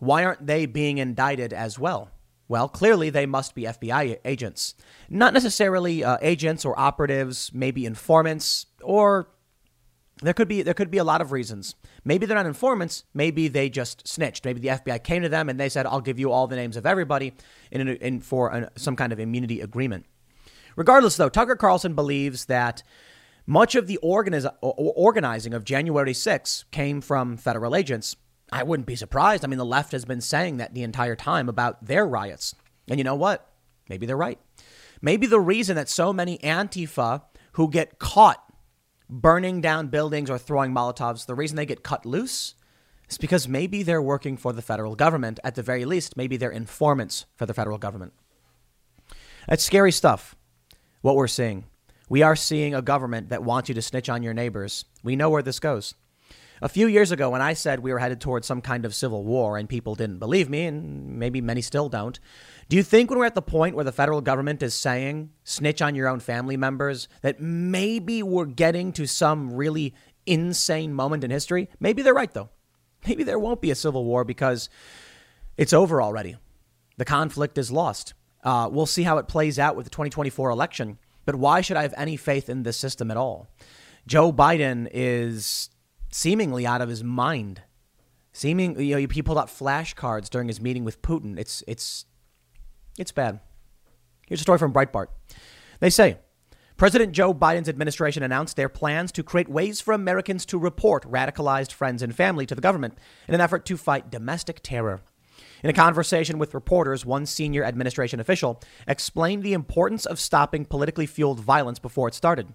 why aren't they being indicted as well? Well, clearly they must be F B I agents, not necessarily uh, agents or operatives, maybe informants, or there could be there could be a lot of reasons. Maybe they're not informants. Maybe they just snitched. Maybe the F B I came to them and they said, I'll give you all the names of everybody in, in, in for an, some kind of immunity agreement. Regardless, though, Tucker Carlson believes that much of the organiz- organizing of January sixth came from federal agents. I wouldn't be surprised. I mean, the left has been saying that the entire time about their riots. And you know what? Maybe they're right. Maybe the reason that so many Antifa who get caught burning down buildings or throwing Molotovs, the reason they get cut loose is because maybe they're working for the federal government. At the very least, maybe they're informants for the federal government. That's scary stuff, what we're seeing. We are seeing a government that wants you to snitch on your neighbors. We know where this goes. A few years ago, when I said we were headed towards some kind of civil war and people didn't believe me, and maybe many still don't, do you think when we're at the point where the federal government is saying snitch on your own family members, that maybe we're getting to some really insane moment in history? Maybe they're right, though. Maybe there won't be a civil war because it's over already. The conflict is lost. Uh, we'll see how it plays out with the twenty twenty-four election. But why should I have any faith in this system at all? Joe Biden is seemingly out of his mind. Seemingly, you know, he pulled out flashcards during his meeting with Putin. It's it's it's bad. Here's a story from Breitbart. They say President Joe Biden's administration announced their plans to create ways for Americans to report radicalized friends and family to the government in an effort to fight domestic terror. In a conversation with reporters, one senior administration official explained the importance of stopping politically fueled violence before it started.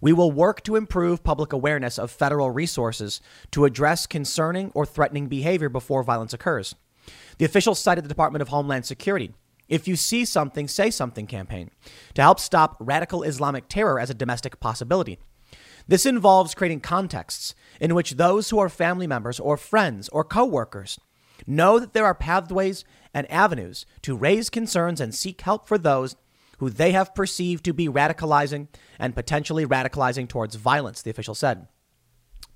We will work to improve public awareness of federal resources to address concerning or threatening behavior before violence occurs. The official cited the Department of Homeland Security. If you see something, say something campaign to help stop radical Islamic terror as a domestic possibility. This involves creating contexts in which those who are family members or friends or coworkers know that there are pathways and avenues to raise concerns and seek help for those who they have perceived to be radicalizing and potentially radicalizing towards violence, the official said.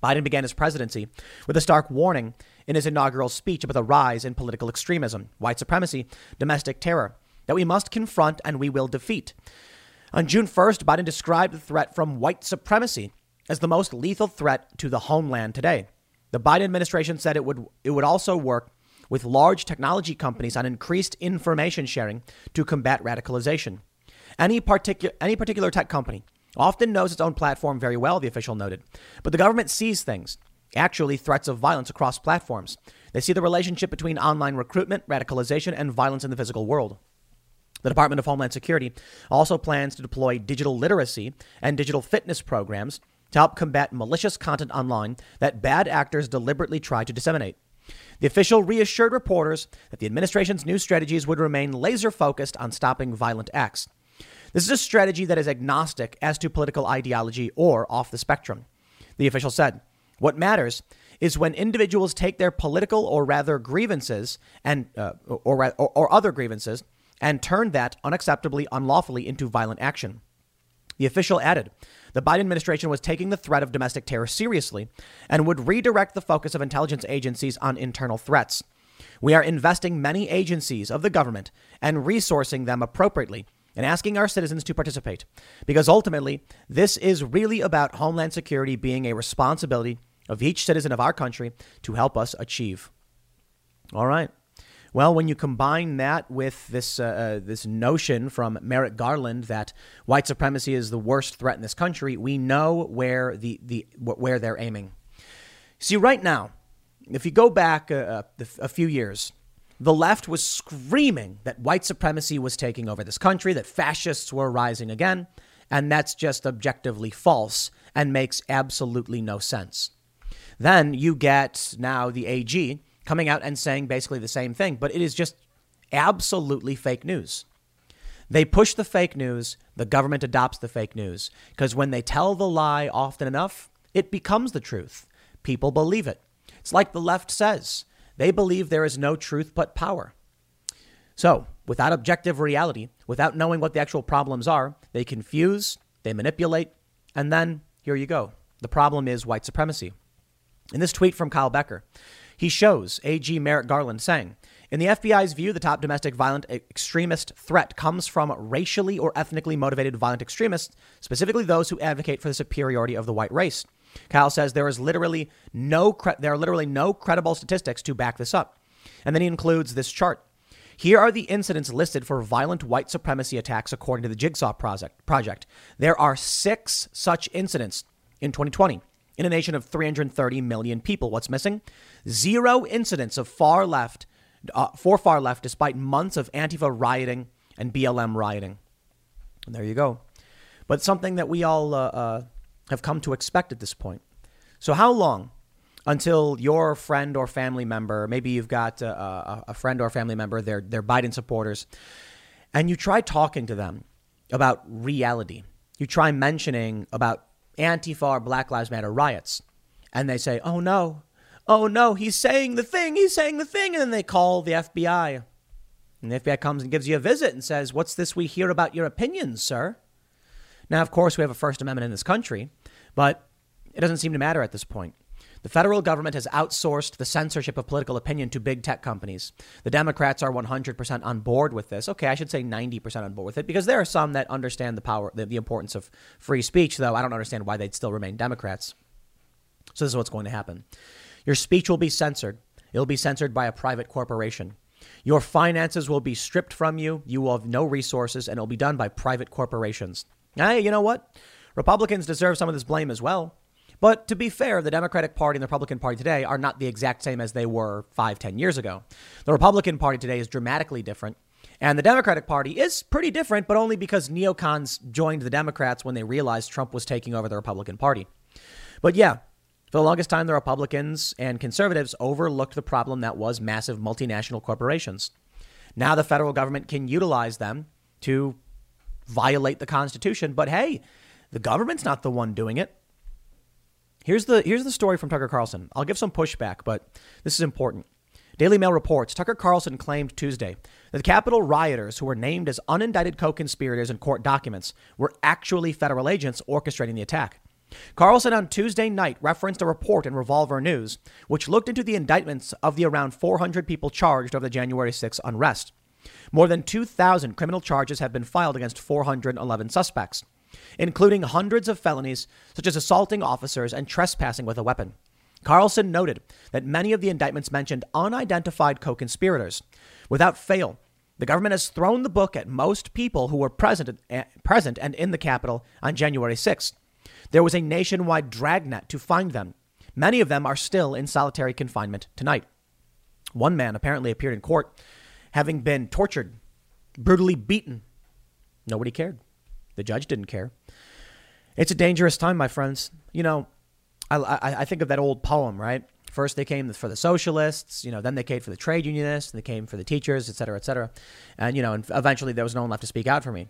Biden began his presidency with a stark warning in his inaugural speech about the rise in political extremism, white supremacy, domestic terror, that we must confront and we will defeat. On June first, Biden described the threat from white supremacy as the most lethal threat to the homeland today. The Biden administration said it would it would also work with large technology companies on increased information sharing to combat radicalization. Any particular any particular tech company often knows its own platform very well, the official noted. But the government sees things, actually threats of violence across platforms. They see the relationship between online recruitment, radicalization, and violence in the physical world. The Department of Homeland Security also plans to deploy digital literacy and digital fitness programs to help combat malicious content online that bad actors deliberately try to disseminate. The official reassured reporters that the administration's new strategies would remain laser focused on stopping violent acts. This is a strategy that is agnostic as to political ideology or off the spectrum. The official said, what matters is when individuals take their political or rather grievances and uh, or, or or other grievances and turn that unacceptably, unlawfully into violent action. The official added, the Biden administration was taking the threat of domestic terror seriously and would redirect the focus of intelligence agencies on internal threats. We are investing many agencies of the government and resourcing them appropriately and asking our citizens to participate, because ultimately this is really about Homeland Security being a responsibility of each citizen of our country to help us achieve. All right. Well, when you combine that with this uh, this notion from Merrick Garland that white supremacy is the worst threat in this country, we know where the the where they're aiming. See, right now, if you go back a, a few years, the left was screaming that white supremacy was taking over this country, that fascists were rising again. And that's just objectively false and makes absolutely no sense. Then you get now the A G coming out and saying basically the same thing, but it is just absolutely fake news. They push the fake news. The government adopts the fake news because when they tell the lie often enough, it becomes the truth. People believe it. It's like the left says. They believe there is no truth but power. So without objective reality, without knowing what the actual problems are, they confuse, they manipulate, and then here you go. The problem is white supremacy. In this tweet from Kyle Becker, he shows A G Merrick Garland saying, in the F B I's view, the top domestic violent extremist threat comes from racially or ethnically motivated violent extremists, specifically those who advocate for the superiority of the white race. Kyle says there is literally no cre- there are literally no credible statistics to back this up. And then he includes this chart. Here are the incidents listed for violent white supremacy attacks, according to the Jigsaw Project. Project. There are six such incidents in twenty twenty in a nation of three hundred thirty million people. What's missing? Zero incidents of far left uh, for far left, despite months of Antifa rioting and B L M rioting. And there you go. But something that we all uh, uh have come to expect at this point. So how long until your friend or family member, maybe you've got a, a friend or family member, they're, they're Biden supporters, and you try talking to them about reality. You try mentioning about Antifa or Black Lives Matter riots, and they say, oh no, oh no, he's saying the thing, he's saying the thing. And then they call the F B I, and the F B I comes and gives you a visit and says, what's this we hear about your opinions, sir? Now, of course, we have a First Amendment in this country, but it doesn't seem to matter at this point. The federal government has outsourced the censorship of political opinion to big tech companies. The Democrats are one hundred percent on board with this. OK, I should say ninety percent on board with it, because there are some that understand the power, the, the importance of free speech, though I don't understand why they'd still remain Democrats. So this is what's going to happen. Your speech will be censored. It'll be censored by a private corporation. Your finances will be stripped from you. You will have no resources, and it'll be done by private corporations. Hey, you know what? Republicans deserve some of this blame as well. But to be fair, the Democratic Party and the Republican Party today are not the exact same as they were five, ten years ago. The Republican Party today is dramatically different. And the Democratic Party is pretty different, but only because neocons joined the Democrats when they realized Trump was taking over the Republican Party. But yeah, for the longest time, the Republicans and conservatives overlooked the problem that was massive multinational corporations. Now the federal government can utilize them to violate the Constitution. But hey, the government's not the one doing it. Here's the here's the story from Tucker Carlson. I'll give some pushback, but this is important. Daily Mail reports Tucker Carlson claimed Tuesday that the Capitol rioters who were named as unindicted co-conspirators in court documents were actually federal agents orchestrating the attack. Carlson on Tuesday night referenced a report in Revolver News, which looked into the indictments of the around four hundred people charged over the January sixth unrest. More than two thousand criminal charges have been filed against four hundred eleven suspects, including hundreds of felonies such as assaulting officers and trespassing with a weapon. Carlson noted that many of the indictments mentioned unidentified co-conspirators. Without fail, the government has thrown the book at most people who were present, uh, present and in the Capitol on January sixth. There was a nationwide dragnet to find them. Many of them are still in solitary confinement tonight. One man apparently appeared in court having been tortured brutally beaten. Nobody cared. The judge didn't care. It's a dangerous time, my friends. You know, I, I, I think of that old poem, right? First they came for the socialists, you know, then they came for the trade unionists, they came for the teachers, et cetera, et cetera. And, you know, and eventually there was no one left to speak out for me.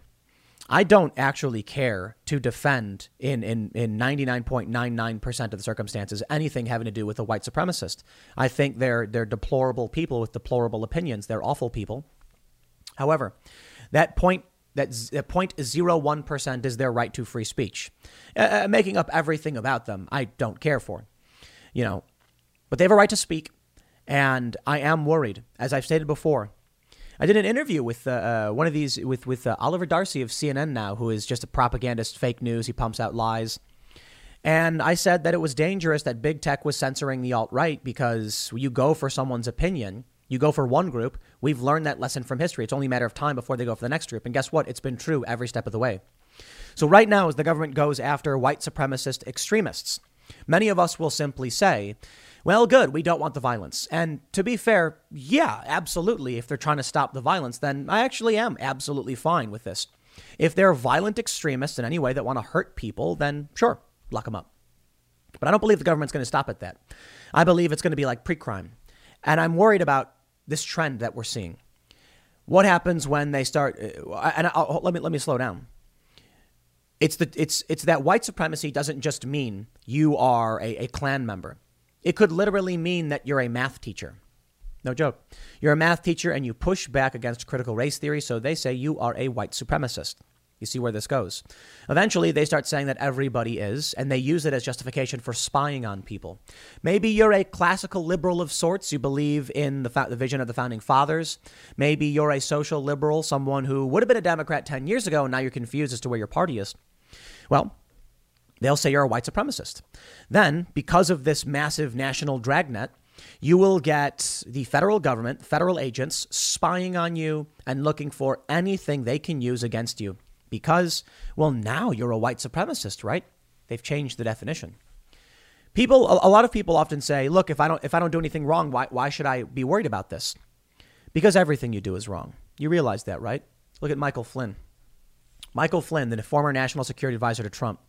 I don't actually care to defend in in in ninety-nine point nine nine percent of the circumstances anything having to do with a white supremacist. I think they're they're deplorable people with deplorable opinions. They're awful people. However, that point that zero point zero one percent is their right to free speech. Uh, making up everything about them, I don't care for, you know, but they have a right to speak. And I am worried, as I've stated before. I did an interview with uh, one of these with with uh, Oliver Darcy of C N N now, who is just a propagandist, fake news. He pumps out lies. And I said that it was dangerous that big tech was censoring the alt-right because you go for someone's opinion. You go for one group. We've learned that lesson from history. It's only a matter of time before they go for the next group. And guess what? It's been true every step of the way. So right now, as the government goes after white supremacist extremists, many of us will simply say, well, good, we don't want the violence. And to be fair, yeah, absolutely. If they're trying to stop the violence, then I actually am absolutely fine with this. If they're violent extremists in any way that want to hurt people, then sure, lock them up. But I don't believe the government's going to stop at that. I believe it's going to be like pre-crime. And I'm worried about this trend that we're seeing. What happens when they start? And I'll, let me let me slow down. It's the it's it's that white supremacy doesn't just mean you are a, a Klan member. It could literally mean that you're a math teacher. No joke. You're a math teacher and you push back against critical race theory. So they say you are a white supremacist. You see where this goes. Eventually, they start saying that everybody is, and they use it as justification for spying on people. Maybe you're a classical liberal of sorts. You believe in the, fa- the vision of the founding fathers. Maybe you're a social liberal, someone who would have been a Democrat ten years ago, and now you're confused as to where your party is. Well, they'll say you're a white supremacist. Then, because of this massive national dragnet, you will get the federal government, federal agents spying on you and looking for anything they can use against you. Because, well, now you're a white supremacist, right? They've changed the definition. People, a lot of people often say, look, if I don't if I don't do anything wrong, why, why should I be worried about this? Because everything you do is wrong. You realize that, right? Look at Michael Flynn. Michael Flynn, the former national security advisor to Trump.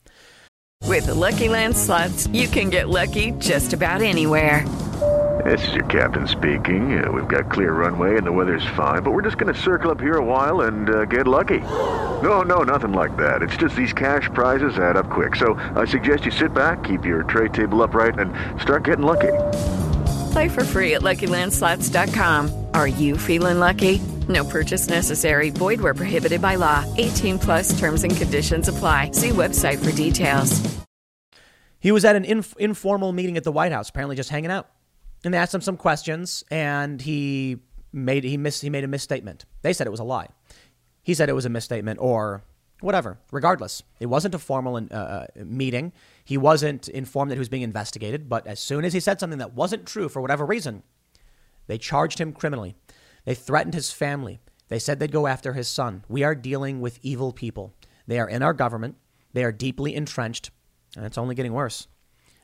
With the Lucky Land Slots, you can get lucky just about anywhere. This is your captain speaking. Uh, we've got clear runway and the weather's fine, but we're just going to circle up here a while and uh, get lucky. No, no, nothing like that. It's just these cash prizes add up quick. So I suggest you sit back, keep your tray table upright, and start getting lucky. Play for free at Lucky Land Slots dot com. Are you feeling lucky? No purchase necessary. Void where prohibited by law. eighteen plus terms and conditions apply. See website for details. He was at an inf- informal meeting at the White House, apparently just hanging out. And they asked him some questions, and he made he mis- he made a misstatement. They said it was a lie. He said it was a misstatement or whatever. Regardless, it wasn't a formal uh, meeting. He wasn't informed that he was being investigated. But as soon as he said something that wasn't true for whatever reason, they charged him criminally. They threatened his family. They said they'd go after his son. We are dealing with evil people. They are in our government. They are deeply entrenched, and it's only getting worse.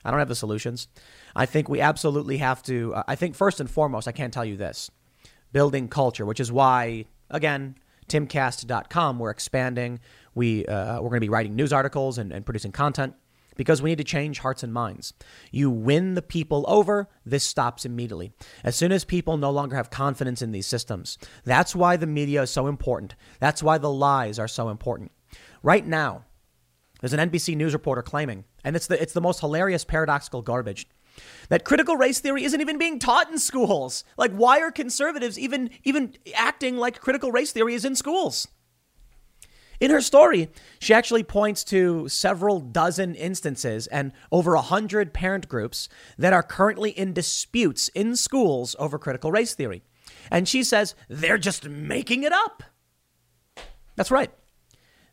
I don't have the solutions. I think we absolutely have to. Uh, I think first and foremost, I can't tell you this. Building culture, which is why, again, Tim Cast dot com, we're expanding. We, uh, we're going to be writing news articles and, and producing content because we need to change hearts and minds. You win the people over, this stops immediately. As soon as people no longer have confidence in these systems. That's why the media is so important. That's why the lies are so important. Right now, there's an N B C News reporter claiming, and it's the it's the most hilarious paradoxical garbage, that critical race theory isn't even being taught in schools. Like, why are conservatives even even acting like critical race theory is in schools? In her story, she actually points to several dozen instances and over a hundred parent groups that are currently in disputes in schools over critical race theory. And she says they're just making it up. That's right.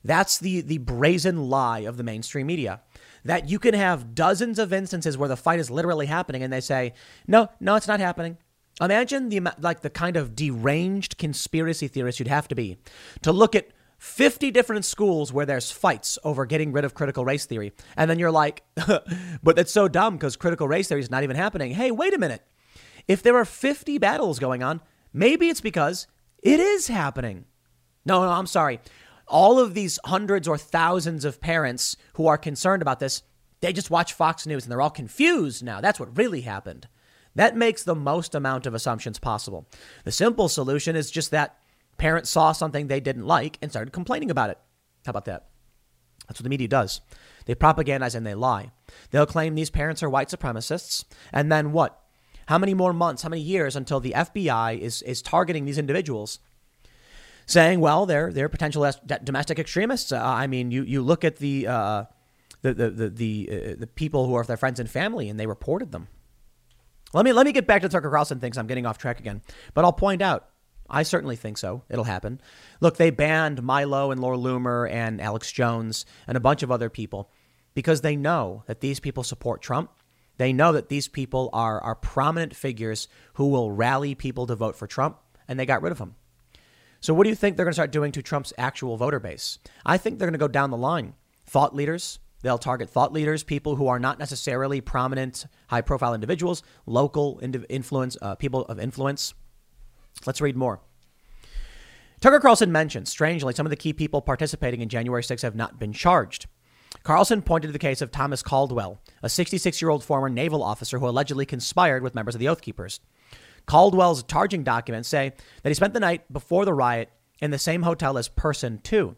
That's the the brazen lie of the mainstream media, that you can have dozens of instances where the fight is literally happening and they say, no, no, it's not happening. Imagine the like the kind of deranged conspiracy theorist you'd have to be to look at fifty different schools where there's fights over getting rid of critical race theory. And then you're like, but that's so dumb because critical race theory is not even happening. Hey, wait a minute. If there are fifty battles going on, maybe it's because it is happening. No, no, I'm sorry. All of these hundreds or thousands of parents who are concerned about this, they just watch Fox News and they're all confused now. That's what really happened. That makes the most amount of assumptions possible. The simple solution is just that parents saw something they didn't like and started complaining about it. How about that? That's what the media does. They propagandize and they lie. They'll claim these parents are white supremacists. And then what? How many more months, how many years until the F B I is is targeting these individuals saying, well, they're they're potential domestic extremists. Uh, I mean, you you look at the uh, the the the the, uh, the people who are their friends and family and they reported them. Let me let me get back to Tucker Carlson things. I'm getting off track again, but I'll point out. I certainly think so. It'll happen. Look, they banned Milo and Laura Loomer and Alex Jones and a bunch of other people because they know that these people support Trump. They know that these people are, are prominent figures who will rally people to vote for Trump, and they got rid of them. So what do you think they're going to start doing to Trump's actual voter base? I think they're going to go down the line. Thought leaders. They'll target thought leaders, people who are not necessarily prominent, high-profile individuals, local influence, uh, people of influence. Let's read more. Tucker Carlson mentions, strangely, some of the key people participating in January sixth have not been charged. Carlson pointed to the case of Thomas Caldwell, a sixty-six-year-old former naval officer who allegedly conspired with members of the Oath Keepers. Caldwell's charging documents say that he spent the night before the riot in the same hotel as Person two.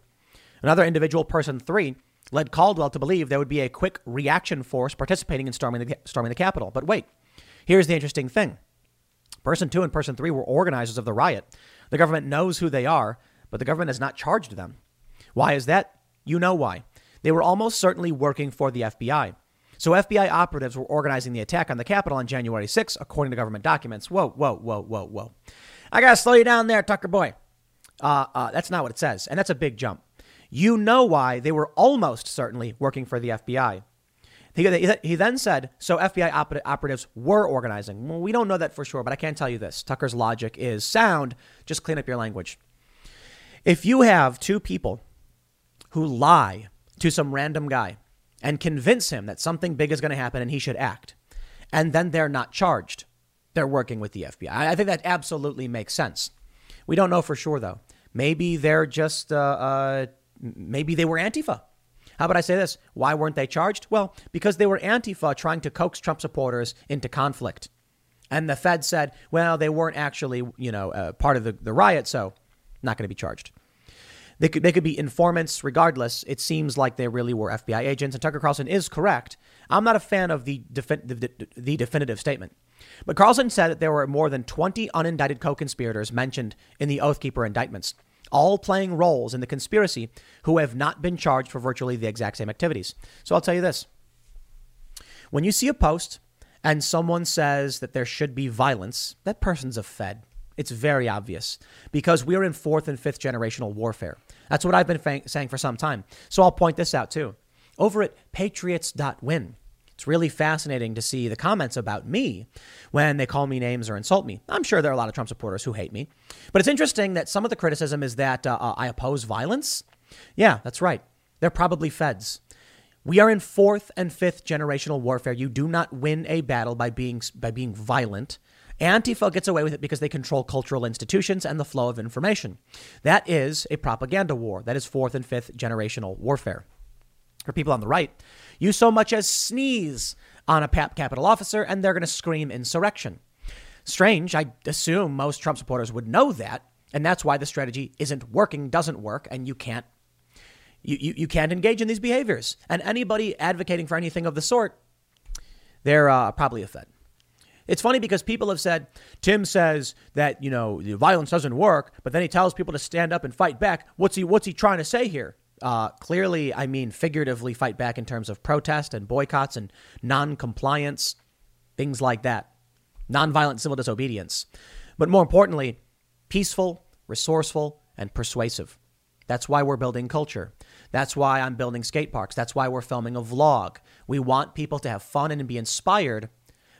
Another individual, Person three, led Caldwell to believe there would be a quick reaction force participating in storming the, storming the Capitol. But wait, here's the interesting thing. Person two and Person three were organizers of the riot. The government knows who they are, but the government has not charged them. Why is that? You know why. They were almost certainly working for the F B I. So F B I operatives were organizing the attack on the Capitol on January sixth, according to government documents. Whoa, whoa, whoa, whoa, whoa. I got to slow you down there, Tucker boy. Uh, uh, that's not what it says. And that's a big jump. You know why they were almost certainly working for the F B I. He then said, so F B I oper- operatives were organizing. Well, we don't know that for sure, but I can tell you this. Tucker's logic is sound. Just clean up your language. If you have two people who lie to some random guy and convince him that something big is going to happen and he should act, and then they're not charged, they're working with the F B I. I think that absolutely makes sense. We don't know for sure, though. Maybe they're just uh, uh, maybe they were Antifa. How about I say this? Why weren't they charged? Well, because they were Antifa trying to coax Trump supporters into conflict. And the Fed said, well, they weren't actually, you know, uh, part of the, the riot, so not going to be charged. They could they could be informants regardless. It seems like they really were F B I agents. And Tucker Carlson is correct. I'm not a fan of the, defi- the, the, the definitive statement. But Carlson said that there were more than twenty unindicted co-conspirators mentioned in the Oath Keeper indictments, all playing roles in the conspiracy who have not been charged for virtually the exact same activities. So I'll tell you this. When you see a post and someone says that there should be violence, that person's a Fed. It's very obvious because we are in fourth and fifth generational warfare. That's what I've been fa- saying for some time. So I'll point this out, too. Over at patriots dot win. It's really fascinating to see the comments about me when they call me names or insult me. I'm sure there are a lot of Trump supporters who hate me, but it's interesting that some of the criticism is that uh, I oppose violence. Yeah, that's right. They're probably Feds. We are in fourth and fifth generational warfare. You do not win a battle by being by being violent. Antifa gets away with it because they control cultural institutions and the flow of information. That is a propaganda war. That is fourth and fifth generational warfare. For people on the right, you so much as sneeze on a P A P Capitol officer and they're going to scream insurrection. Strange. I assume most Trump supporters would know that. And that's why the strategy isn't working, doesn't work. And you can't you, you, you can't engage in these behaviors. And anybody advocating for anything of the sort, they're uh, probably a Fed. It's funny because people have said, Tim says that, you know, the violence doesn't work, but then he tells people to stand up and fight back. What's he what's he trying to say here? Uh, clearly, I mean, figuratively fight back in terms of protest and boycotts and non-compliance, things like that, nonviolent civil disobedience. But more importantly, peaceful, resourceful and persuasive. That's why we're building culture. That's why I'm building skate parks. That's why we're filming a vlog. We want people to have fun and be inspired,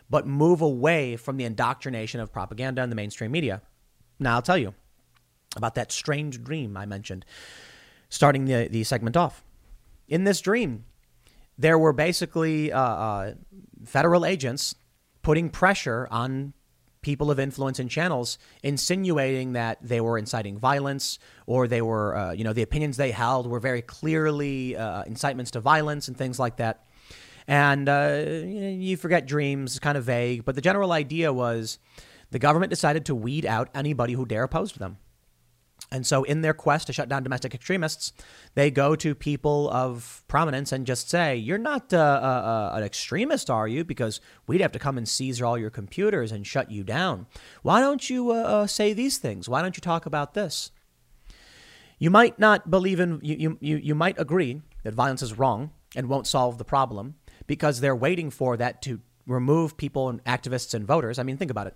but move away from the indoctrination of propaganda and the mainstream media. Now, I'll tell you about that strange dream I mentioned. Starting the, the segment off. In this dream, there were basically uh, uh, federal agents putting pressure on people of influence and channels insinuating that they were inciting violence, or they were, uh, you know, the opinions they held were very clearly uh, incitements to violence and things like that. And uh, you forget dreams, kind of vague. But the general idea was the government decided to weed out anybody who dare oppose to them. And so in their quest to shut down domestic extremists, they go to people of prominence and just say, you're not uh, uh, uh, an extremist, are you? Because we'd have to come and seize all your computers and shut you down. Why don't you uh, uh, say these things? Why don't you talk about this? You might not believe in you, you, you might agree that violence is wrong and won't solve the problem because they're waiting for that to remove people and activists and voters. I mean, think about it.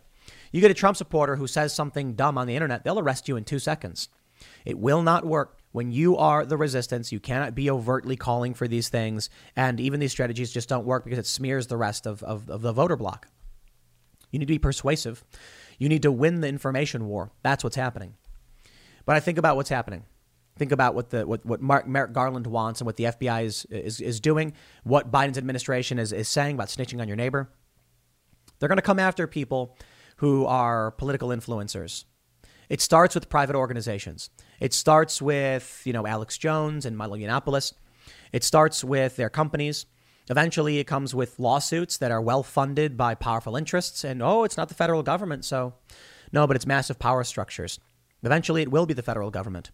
You get a Trump supporter who says something dumb on the internet, they'll arrest you in two seconds. It will not work. When you are the resistance, you cannot be overtly calling for these things. And even these strategies just don't work because it smears the rest of, of, of the voter bloc. You need to be persuasive. You need to win the information war. That's what's happening. But I think about what's happening. Think about what the what, what Mark, Merrick Garland wants and what the F B I is, is, is doing, what Biden's administration is, is saying about snitching on your neighbor. They're going to come after people who are political influencers. It starts with private organizations. It starts with, you know, Alex Jones and Milo Yiannopoulos. It starts with their companies. Eventually, it comes with lawsuits that are well funded by powerful interests. And, oh, it's not the federal government. So, no, but it's massive power structures. Eventually, it will be the federal government.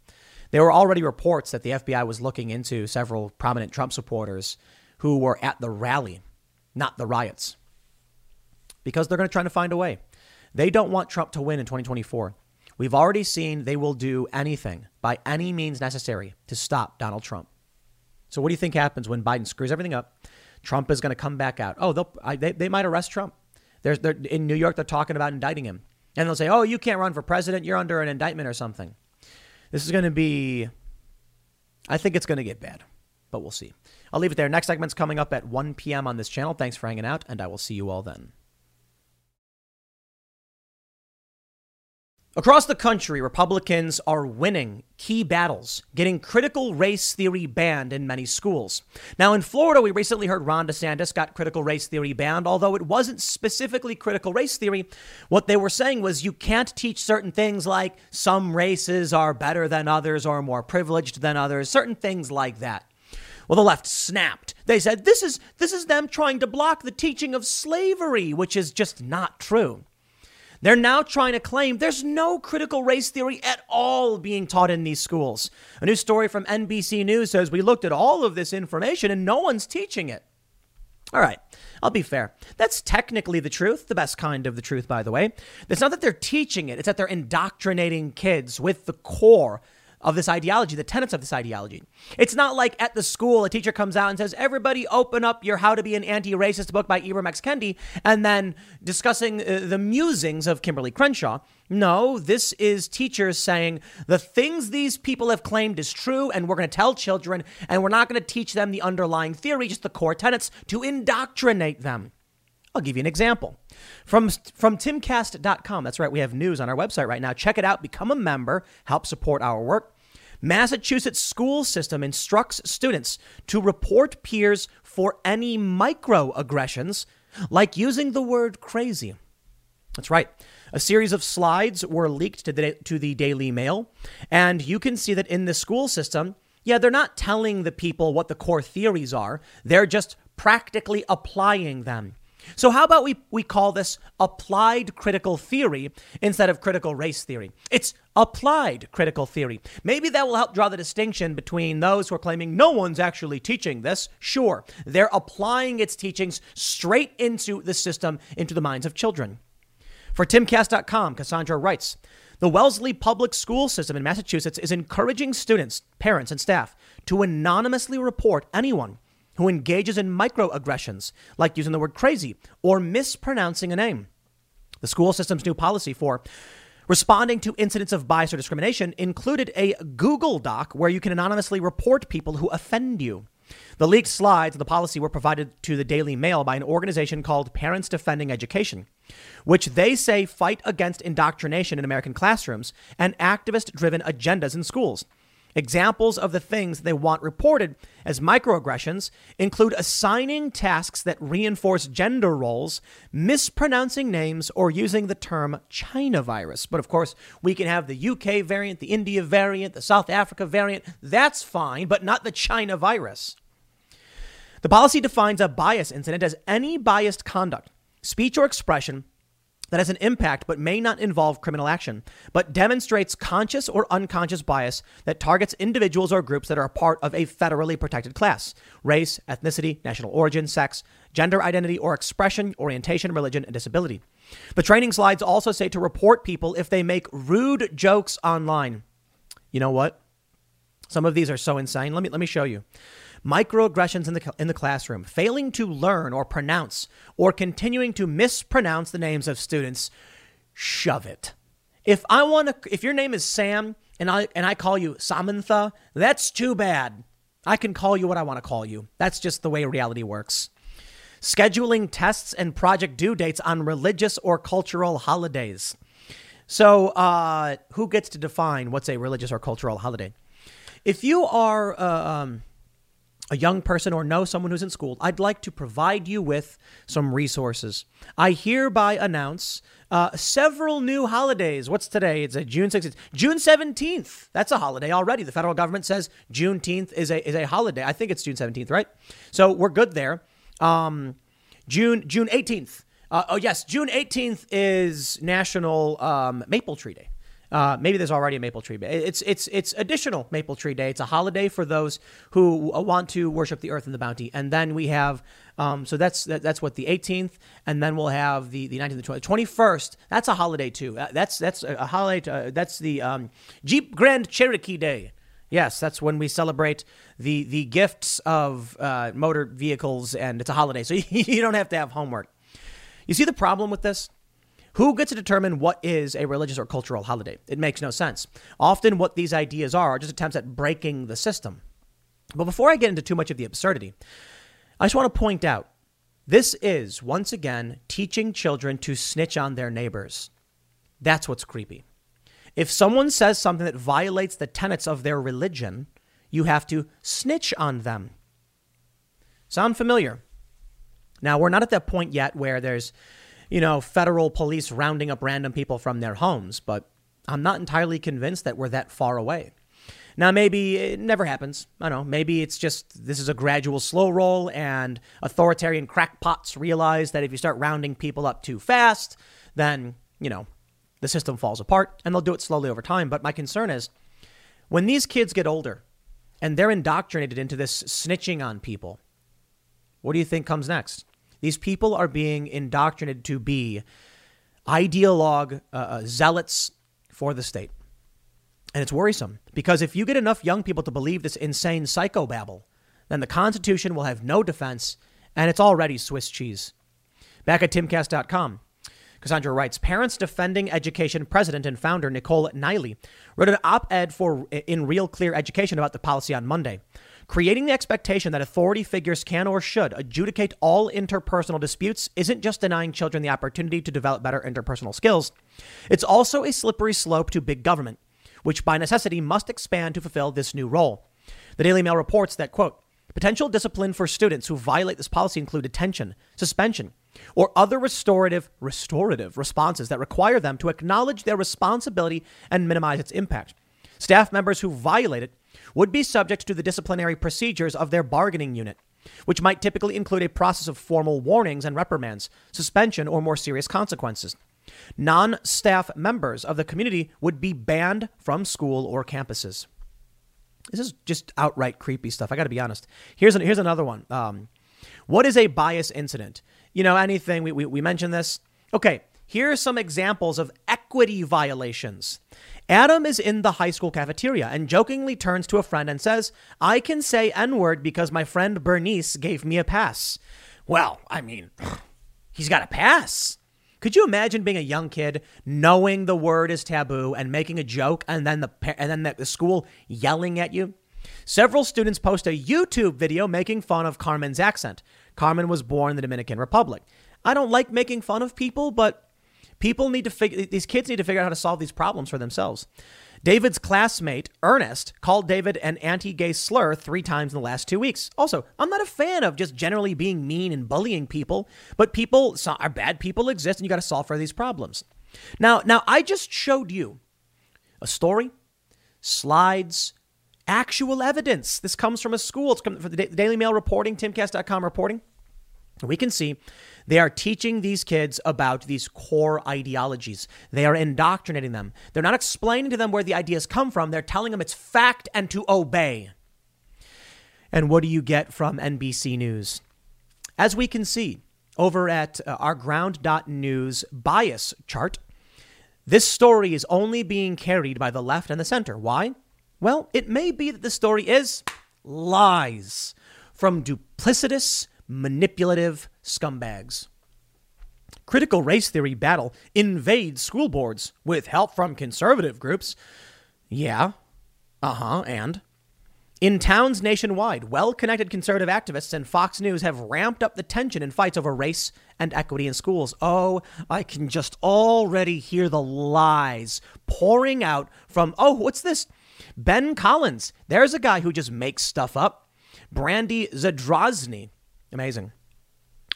There were already reports that the F B I was looking into several prominent Trump supporters who were at the rally, not the riots, because they're going to try to find a way. They don't want Trump to win in twenty twenty-four. We've already seen they will do anything by any means necessary to stop Donald Trump. So what do you think happens when Biden screws everything up? Trump is going to come back out. Oh, they'll, I, they, they might arrest Trump. They're, they're, in New York, they're talking about indicting him. And they'll say, oh, you can't run for president. You're under an indictment or something. This is going to be, I think it's going to get bad, but we'll see. I'll leave it there. Next segment's coming up at one p.m. on this channel. Thanks for hanging out, and I will see you all then. Across the country, Republicans are winning key battles, getting critical race theory banned in many schools. Now, in Florida, we recently heard Ron DeSantis got critical race theory banned, although it wasn't specifically critical race theory. What they were saying was you can't teach certain things like some races are better than others or more privileged than others, certain things like that. Well, the left snapped. They said this is this is them trying to block the teaching of slavery, which is just not true. They're now trying to claim there's no critical race theory at all being taught in these schools. A new story from N B C News says we looked at all of this information and no one's teaching it. All right, I'll be fair. That's technically the truth, the best kind of the truth, by the way. It's not that they're teaching it. It's that they're indoctrinating kids with the core of this ideology, the tenets of this ideology. It's not like at the school, a teacher comes out and says, everybody open up your How to Be an Anti-Racist book by Ibram X. Kendi, and then discussing uh, the musings of Kimberly Crenshaw. No, this is teachers saying the things these people have claimed is true, and we're going to tell children, and we're not going to teach them the underlying theory, just the core tenets, to indoctrinate them. I'll give you an example from from Tim Cast dot com. That's right. We have news on our website right now. Check it out. Become a member. Help support our work. Massachusetts school system instructs students to report peers for any microaggressions, like using the word crazy. That's right. A series of slides were leaked to the, to the Daily Mail, and you can see that in the school system, yeah, they're not telling the people what the core theories are. They're just practically applying them. So how about we, we call this applied critical theory instead of critical race theory? It's applied critical theory. Maybe that will help draw the distinction between those who are claiming no one's actually teaching this. Sure, they're applying its teachings straight into the system, into the minds of children. For Tim Cast dot com, Cassandra writes, the Wellesley public school system in Massachusetts is encouraging students, parents, and staff to anonymously report anyone who engages in microaggressions, like using the word crazy or mispronouncing a name. The school system's new policy for responding to incidents of bias or discrimination included a Google Doc where you can anonymously report people who offend you. The leaked slides of the policy were provided to the Daily Mail by an organization called Parents Defending Education, which they say fight against indoctrination in American classrooms and activist-driven agendas in schools. Examples of the things they want reported as microaggressions include assigning tasks that reinforce gender roles, mispronouncing names, or using the term China virus. But of course, we can have the U K variant, the India variant, the South Africa variant. That's fine, but not the China virus. The policy defines a bias incident as any biased conduct, speech, or expression that has an impact but may not involve criminal action, but demonstrates conscious or unconscious bias that targets individuals or groups that are a part of a federally protected class: race, ethnicity, national origin, sex, gender identity or expression, orientation, religion, and disability. The training slides also say to report people if they make rude jokes online. You know what? Some of these are so insane. Let me let me show you. Microaggressions in the in the classroom: failing to learn or pronounce or continuing to mispronounce the names of students. Shove it. If I want to, if your name is Sam and I and I call you Samantha, that's too bad. I can call you what I want to call you. That's just the way reality works. Scheduling tests and project due dates on religious or cultural holidays. So uh, who gets to define what's a religious or cultural holiday? If you are uh, um, a young person or know someone who's in school, I'd like to provide you with some resources. I hereby announce uh, several new holidays. What's today? It's a June sixteenth. June seventeenth. That's a holiday already. The federal government says Juneteenth is a is a holiday. I think it's June seventeenth, right? So we're good there. Um, June June eighteenth. Uh, oh, yes. June eighteenth is National um, Maple Tree Day. Uh, maybe there's already a Maple Tree Day. It's it's it's additional Maple Tree Day. It's a holiday for those who want to worship the earth and the bounty. And then we have um, so that's that, that's what the eighteenth, and then we'll have the the nineteenth, the twenty-first. That's a holiday too. That's that's a holiday. To, uh, that's the um, Jeep Grand Cherokee Day. Yes, that's when we celebrate the the gifts of uh, motor vehicles, and it's a holiday, so you, you don't have to have homework. You see the problem with this? Who gets to determine what is a religious or cultural holiday? It makes no sense. Often what these ideas are are just attempts at breaking the system. But before I get into too much of the absurdity, I just want to point out, this is, once again, teaching children to snitch on their neighbors. That's what's creepy. If someone says something that violates the tenets of their religion, you have to snitch on them. Sound familiar? Now, we're not at that point yet where there's, you know, federal police rounding up random people from their homes, but I'm not entirely convinced that we're that far away. Now, maybe it never happens. I don't know. Maybe it's just this is a gradual slow roll, and authoritarian crackpots realize that if you start rounding people up too fast, then, you know, the system falls apart, and they'll do it slowly over time. But my concern is when these kids get older and they're indoctrinated into this snitching on people, what do you think comes next? These people are being indoctrinated to be ideologue uh, zealots for the state. And it's worrisome, because if you get enough young people to believe this insane psychobabble, then the Constitution will have no defense, and it's already Swiss cheese. Back at Tim Cast dot com, Cassandra writes, parents defending education president and founder Nicole Neely wrote an op-ed for in Real Clear Education about the policy on Monday, creating the expectation that authority figures can or should adjudicate all interpersonal disputes isn't just denying children the opportunity to develop better interpersonal skills. It's also a slippery slope to big government, which by necessity must expand to fulfill this new role. The Daily Mail reports that, quote, potential discipline for students who violate this policy include detention, suspension, or other restorative, restorative responses that require them to acknowledge their responsibility and minimize its impact. Staff members who violate it would be subject to the disciplinary procedures of their bargaining unit, which might typically include a process of formal warnings and reprimands, suspension, or more serious consequences. Non-staff members of the community would be banned from school or campuses. This is just outright creepy stuff. I got to be honest. Here's an, here's another one. Um, what is a bias incident? You know, anything we, we, we mentioned this. Okay. Here are some examples of equity violations. Adam is in the high school cafeteria and jokingly turns to a friend and says, I can say N-word because my friend Bernice gave me a pass. Well, I mean, he's got a pass. Could you imagine being a young kid, knowing the word is taboo and making a joke, and then the and then the school yelling at you? Several students post a YouTube video making fun of Carmen's accent. Carmen was born in the Dominican Republic. I don't like making fun of people, but People need to figure, these kids need to figure out how to solve these problems for themselves. David's classmate, Ernest, called David an anti-gay slur three times in the last two weeks. Also, I'm not a fan of just generally being mean and bullying people, but people are bad people exist and you got to solve for these problems. Now, now, I just showed you a story, slides, actual evidence. This comes from a school. It's coming from the Daily Mail reporting, Timcast dot com reporting. We can see they are teaching these kids about these core ideologies. They are indoctrinating them. They're not explaining to them where the ideas come from. They're telling them it's fact and to obey. And what do you get from N B C News? As we can see over at our ground dot news bias chart, this story is only being carried by the left and the center. Why? Well, it may be that the story is lies from duplicitous, manipulative scumbags. Critical race theory battle invades school boards with help from conservative groups. Yeah. Uh-huh. And in towns nationwide, well-connected conservative activists and Fox News have ramped up the tension in fights over race and equity in schools. Oh, I can just already hear the lies pouring out from, oh, what's this? Ben Collins. There's a guy who just makes stuff up. Brandy Zadrozny. Amazing.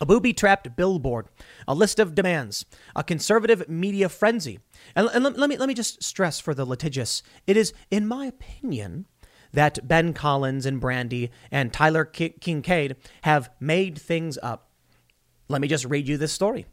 A booby-trapped billboard, a list of demands, a conservative media frenzy. And, and let, let me let me just stress for the litigious. It is, in my opinion, that Ben Collins and Brandy and Tyler K- Kincaid have made things up. Let me just read you this story.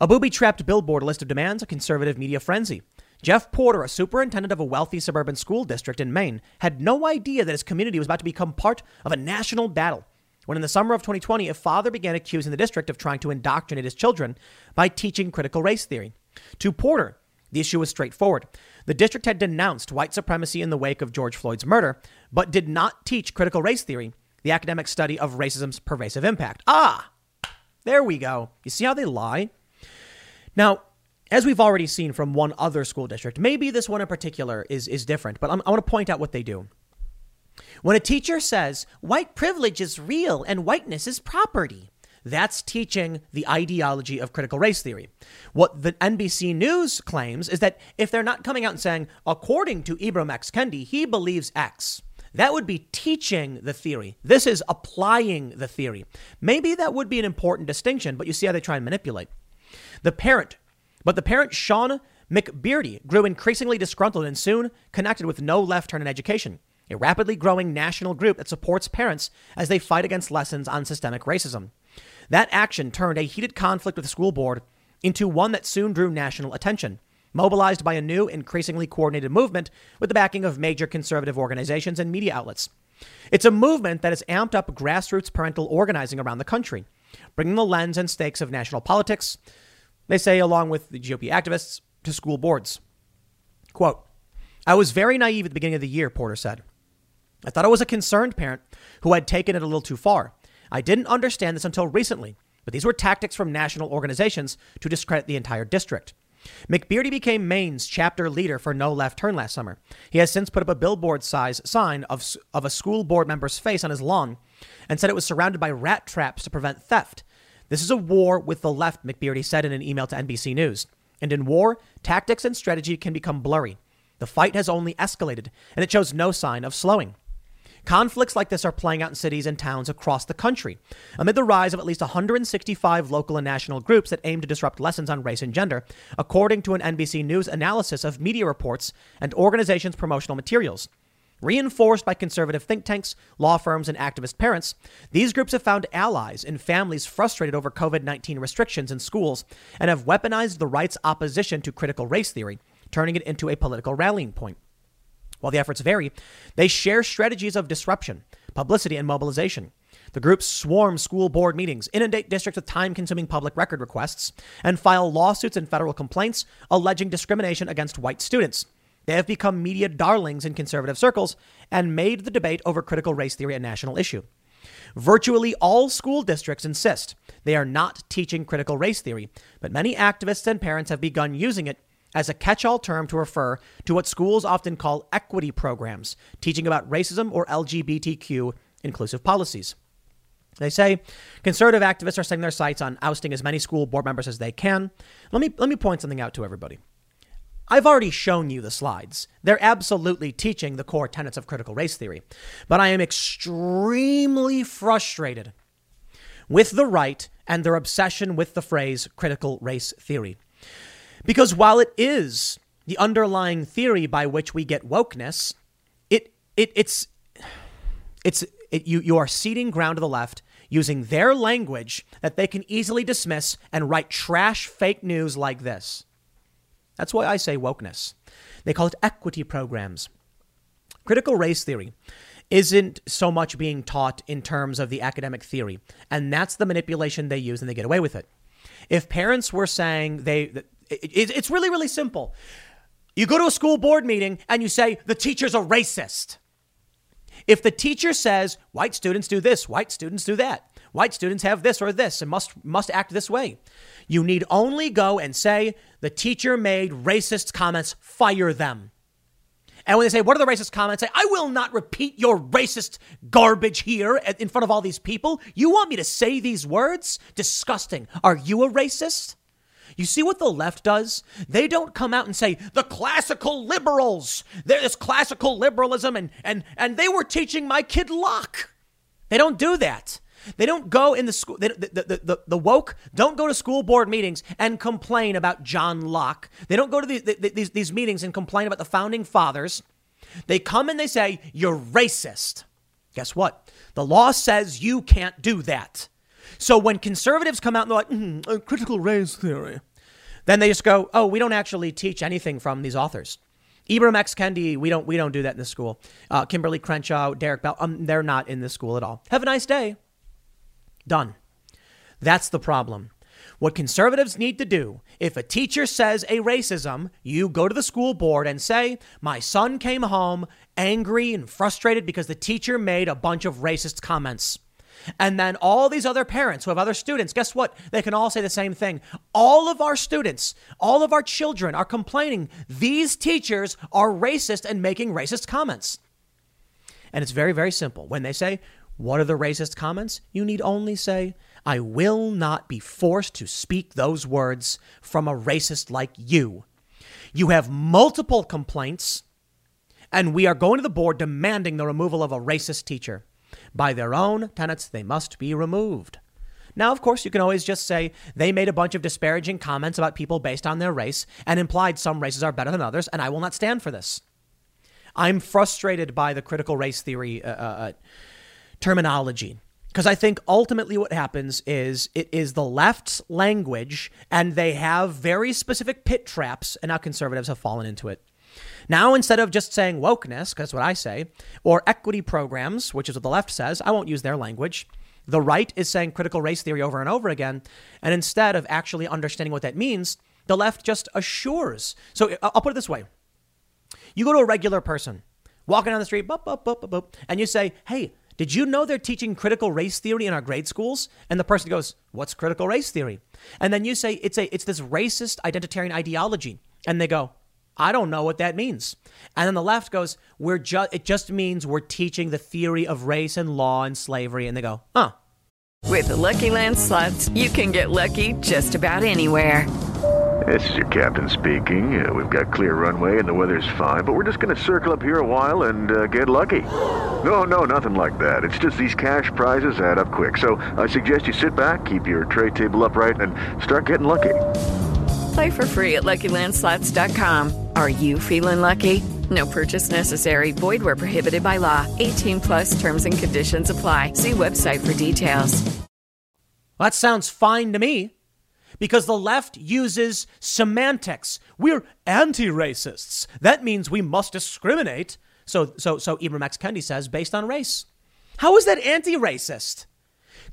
A booby-trapped billboard, a list of demands, a conservative media frenzy. Jeff Porter, a superintendent of a wealthy suburban school district in Maine, had no idea that his community was about to become part of a national battle. When in the summer of twenty twenty, a father began accusing the district of trying to indoctrinate his children by teaching critical race theory. To Porter, the issue was straightforward. The district had denounced white supremacy in the wake of George Floyd's murder, but did not teach critical race theory, the academic study of racism's pervasive impact. Ah, there we go. You see how they lie? Now, as we've already seen from one other school district, maybe this one in particular is, is different, but I'm, I want to point out what they do. When a teacher says white privilege is real and whiteness is property, that's teaching the ideology of critical race theory. What the N B C News claims is that if they're not coming out and saying, according to Ibram X. Kendi, he believes X, that would be teaching the theory. This is applying the theory. Maybe that would be an important distinction, but you see how they try and manipulate. The parent, but the parent, Sean McBeardy, grew increasingly disgruntled and soon connected with No Left Turn in Education, a rapidly growing national group that supports parents as they fight against lessons on systemic racism. That action turned a heated conflict with the school board into one that soon drew national attention, mobilized by a new, increasingly coordinated movement with the backing of major conservative organizations and media outlets. It's a movement that has amped up grassroots parental organizing around the country, bringing the lens and stakes of national politics, they say, along with the G O P activists, to school boards. Quote, I was very naive at the beginning of the year, Porter said. I thought I was a concerned parent who had taken it a little too far. I didn't understand this until recently, but these were tactics from national organizations to discredit the entire district. McBeardy became Maine's chapter leader for No Left Turn last summer. He has since put up a billboard-sized sign of, of a school board member's face on his lawn and said it was surrounded by rat traps to prevent theft. This is a war with the left, McBeardy said in an email to N B C News. And in war, tactics and strategy can become blurry. The fight has only escalated, and it shows no sign of slowing. Conflicts like this are playing out in cities and towns across the country amid the rise of at least one hundred sixty-five local and national groups that aim to disrupt lessons on race and gender, according to an N B C News analysis of media reports and organizations' promotional materials. Reinforced by conservative think tanks, law firms, and activist parents, these groups have found allies in families frustrated over covid nineteen restrictions in schools and have weaponized the right's opposition to critical race theory, turning it into a political rallying point. While the efforts vary, they share strategies of disruption, publicity, and mobilization. The groups swarm school board meetings, inundate districts with time-consuming public record requests, and file lawsuits and federal complaints alleging discrimination against white students. They have become media darlings in conservative circles and made the debate over critical race theory a national issue. Virtually all school districts insist they are not teaching critical race theory, but many activists and parents have begun using it as a catch-all term to refer to what schools often call equity programs, teaching about racism or L G B T Q inclusive policies. They say conservative activists are setting their sights on ousting as many school board members as they can. Let me let me point something out to everybody. I've already shown you the slides. They're absolutely teaching the core tenets of critical race theory. But I am extremely frustrated with the right and their obsession with the phrase critical race theory. Because while it is the underlying theory by which we get wokeness, it it it's it's it, you you are ceding ground to the left using their language that they can easily dismiss and write trash fake news like this. That's why I say wokeness. They call it equity programs. Critical race theory isn't so much being taught in terms of the academic theory. And that's the manipulation they use and they get away with it. If parents were saying they, it's really, really simple. You go to a school board meeting and you say, the teachers are racist. If the teacher says white students do this, white students do that, white students have this or this and must must act this way, you need only go and say the teacher made racist comments, fire them. And when they say, what are the racist comments? Say, I will not repeat your racist garbage here in front of all these people. You want me to say these words? Disgusting. Are you a racist? You see what the left does? They don't come out and say the classical liberals, there's classical liberalism and, and, and they were teaching my kid Locke. They don't do that. They don't go in the school. The, the, the, the woke don't go to school board meetings and complain about John Locke. They don't go to the, the, these, these meetings and complain about the founding fathers. They come and they say, you're racist. Guess what? The law says you can't do that. So when conservatives come out and they're like, mm, uh, critical race theory, then they just go, oh, we don't actually teach anything from these authors. Ibram X. Kendi, we don't we don't do that in this school. Uh, Kimberly Crenshaw, Derek Bell, um, they're not in this school at all. Have a nice day. Done. That's the problem. What conservatives need to do, if a teacher says a racism, you go to the school board and say, my son came home angry and frustrated because the teacher made a bunch of racist comments. And then all these other parents who have other students, guess what? They can all say the same thing. All of our students, all of our children are complaining these teachers are racist and making racist comments. And it's very, very simple. When they say, what are the racist comments? You need only say, I will not be forced to speak those words from a racist like you. You have multiple complaints, and we are going to the board demanding the removal of a racist teacher. By their own tenets, they must be removed. Now, of course, you can always just say they made a bunch of disparaging comments about people based on their race and implied some races are better than others. And I will not stand for this. I'm frustrated by the critical race theory uh, uh, terminology, because I think ultimately what happens is it is the left's language and they have very specific pit traps. And now conservatives have fallen into it. Now, instead of just saying wokeness, because that's what I say, or equity programs, which is what the left says, I won't use their language. The right is saying critical race theory over and over again. And instead of actually understanding what that means, the left just assures. So I'll put it this way. You go to a regular person walking down the street, boop, boop, boop, boop, boop, and you say, hey, did you know they're teaching critical race theory in our grade schools? And the person goes, what's critical race theory? And then you say, it's a it's this racist identitarian ideology. And they go, I don't know what that means. And then the left goes, we're just, it just means we're teaching the theory of race and law and slavery. And they go, huh. With the Lucky Land Slots, you can get lucky just about anywhere. This is your captain speaking. Uh, we've got clear runway and the weather's fine, but we're just going to circle up here a while and uh, get lucky. No, no, nothing like that. It's just these cash prizes add up quick. So I suggest you sit back, keep your tray table upright, and start getting lucky. Play for free at Lucky Land Slots dot com. Are you feeling lucky? No purchase necessary. Void where prohibited by law. eighteen plus terms and conditions apply. See website for details. Well, that sounds fine to me because the left uses semantics. We're anti-racists. That means we must discriminate. So, so, so Ibram X. Kendi says based on race. How is that anti-racist?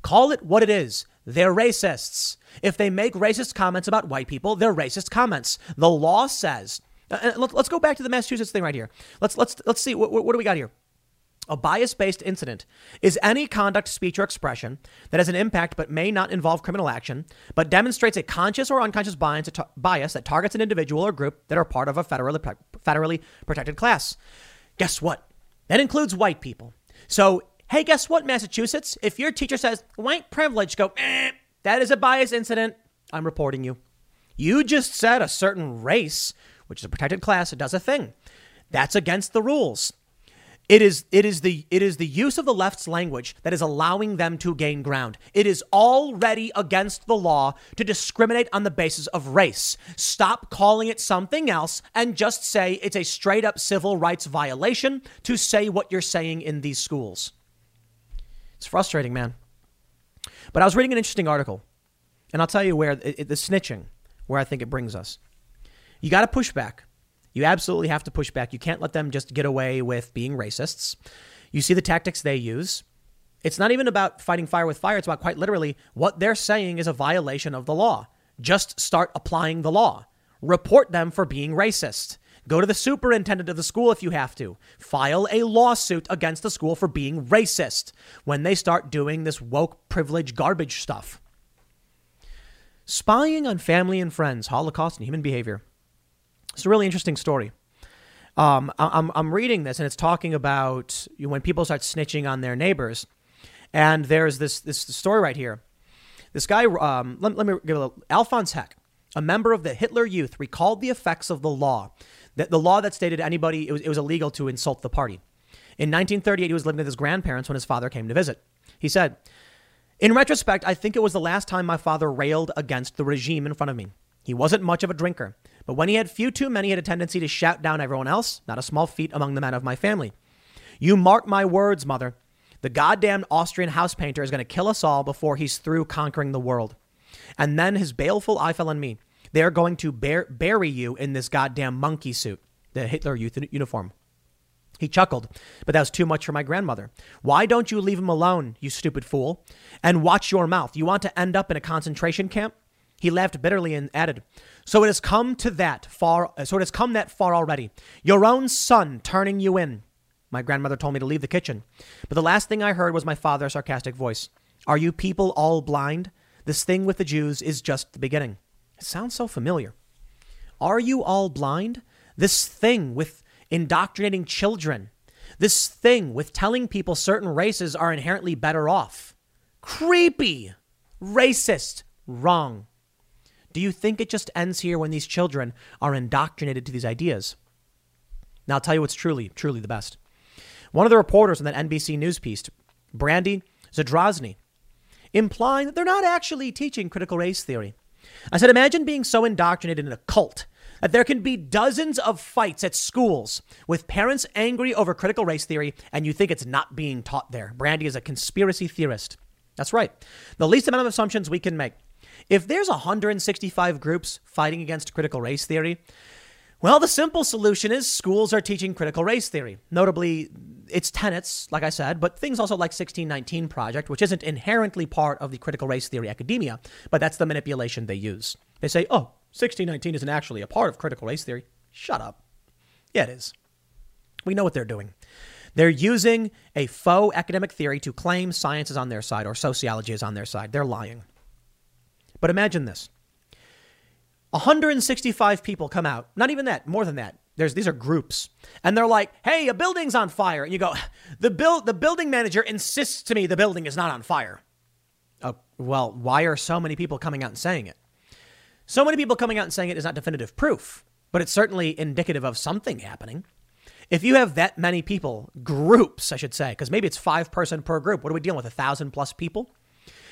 Call it what it is. They're racists. If they make racist comments about white people, they're racist comments. The law says, uh, let's go back to the Massachusetts thing right here. Let's let's let's see. What, what do we got here? A bias-based incident is any conduct, speech or expression that has an impact but may not involve criminal action, but demonstrates a conscious or unconscious bias, ta- bias that targets an individual or group that are part of a federally, federally protected class. Guess what? That includes white people. So hey, guess what, Massachusetts? If your teacher says, white privilege, go, eh, that is a bias incident. I'm reporting you. You just said a certain race, which is a protected class, it does a thing. That's against the rules. It is it is the it is the use of the left's language that is allowing them to gain ground. It is already against the law to discriminate on the basis of race. Stop calling it something else and just say it's a straight up civil rights violation to say what you're saying in these schools. It's frustrating, man. But I was reading an interesting article, and I'll tell you where it, it, the snitching, where I think it brings us. You got to push back. You absolutely have to push back. You can't let them just get away with being racists. You see the tactics they use. It's not even about fighting fire with fire. It's about quite literally what they're saying is a violation of the law. Just start applying the law. Report them for being racist. Go to the superintendent of the school if you have to. File a lawsuit against the school for being racist when they start doing this woke privilege garbage stuff. Spying on family and friends, Holocaust and human behavior. It's a really interesting story. Um, I'm, I'm reading this and it's talking about when people start snitching on their neighbors. And there's this this story right here. This guy, um, let, let me give a little, Alphonse Heck, a member of the Hitler Youth, recalled the effects of the law, that the law that stated anybody, it was, it was illegal to insult the party. In nineteen thirty-eight, he was living with his grandparents when his father came to visit. He said, in retrospect, I think it was the last time my father railed against the regime in front of me. He wasn't much of a drinker, but when he had few too many, he had a tendency to shout down everyone else, not a small feat among the men of my family. You mark my words, mother. The goddamn Austrian house painter is going to kill us all before he's through conquering the world. And then his baleful eye fell on me. They're going to bear, bury you in this goddamn monkey suit, the Hitler Youth uniform. He chuckled, but that was too much for my grandmother. Why don't you leave him alone, you stupid fool? And watch your mouth. You want to end up in a concentration camp? He laughed bitterly and added, so it has come to that far. So it has come that far already. Your own son turning you in. My grandmother told me to leave the kitchen. But the last thing I heard was my father's sarcastic voice. Are you people all blind? This thing with the Jews is just the beginning. It sounds so familiar. Are you all blind? This thing with indoctrinating children. This thing with telling people certain races are inherently better off. Creepy. Racist. Wrong. Do you think it just ends here when these children are indoctrinated to these ideas? Now, I'll tell you what's truly, truly the best. One of the reporters in that N B C News piece, Brandy Zadrozny, implying that they're not actually teaching critical race theory. I said, imagine being so indoctrinated in a cult that there can be dozens of fights at schools with parents angry over critical race theory, and you think it's not being taught there. Brandy is a conspiracy theorist. That's right. The least amount of assumptions we can make. If there's one hundred sixty-five groups fighting against critical race theory, well, the simple solution is schools are teaching critical race theory, notably its tenets, like I said, but things also like sixteen nineteen Project, which isn't inherently part of the critical race theory academia, but that's the manipulation they use. They say, oh, sixteen nineteen isn't actually a part of critical race theory. Shut up. Yeah, it is. We know what they're doing. They're using a faux academic theory to claim science is on their side or sociology is on their side. They're lying. But imagine this. one hundred sixty-five people come out. Not even that. More than that. There's these are groups. And they're like, hey, a building's on fire. And you go, the build the building manager insists to me the building is not on fire. Oh, well, why are so many people coming out and saying it? So many people coming out and saying it is not definitive proof, but it's certainly indicative of something happening. If you have that many people, groups, I should say, because maybe it's five person per group. What are we dealing with? A thousand plus people?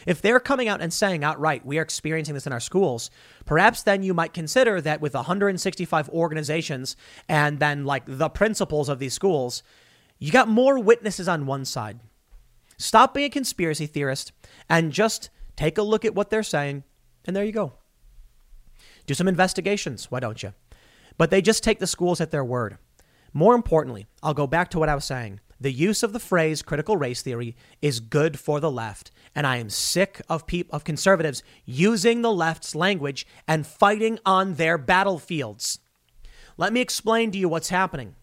If they're coming out and saying outright, we are experiencing this in our schools, perhaps then you might consider that with one hundred sixty-five organizations and then like the principals of these schools, you got more witnesses on one side. Stop being a conspiracy theorist and just take a look at what they're saying. And there you go. Do some investigations. Why don't you? But they just take the schools at their word. More importantly, I'll go back to what I was saying. The use of the phrase critical race theory is good for the left. And I am sick of people, of conservatives using the left's language and fighting on their battlefields. Let me explain to you what's happening.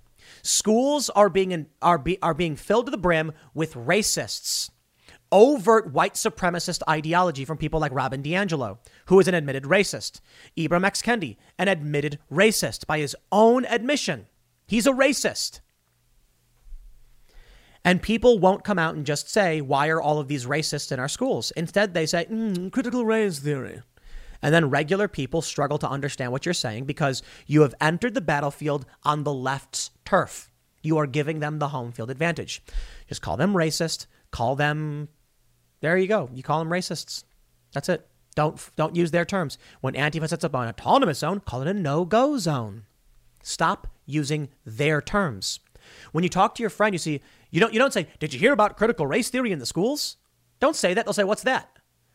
Schools are being in, are be, are being filled to the brim with racists, overt white supremacist ideology from people like Robin DiAngelo, who is an admitted racist. Ibram X. Kendi, an admitted racist by his own admission. He's a racist. And people won't come out and just say, why are all of these racists in our schools? Instead, they say, mm, critical race theory. And then regular people struggle to understand what you're saying because you have entered the battlefield on the left's turf. You are giving them the home field advantage. Just call them racist. Call them. There you go. You call them racists. That's it. Don't don't use their terms. When Antifa sets up an autonomous zone, call it a no-go zone. Stop using their terms. When you talk to your friend, you see you don't you don't say, did you hear about critical race theory in the schools? Don't say that. They'll say, what's that?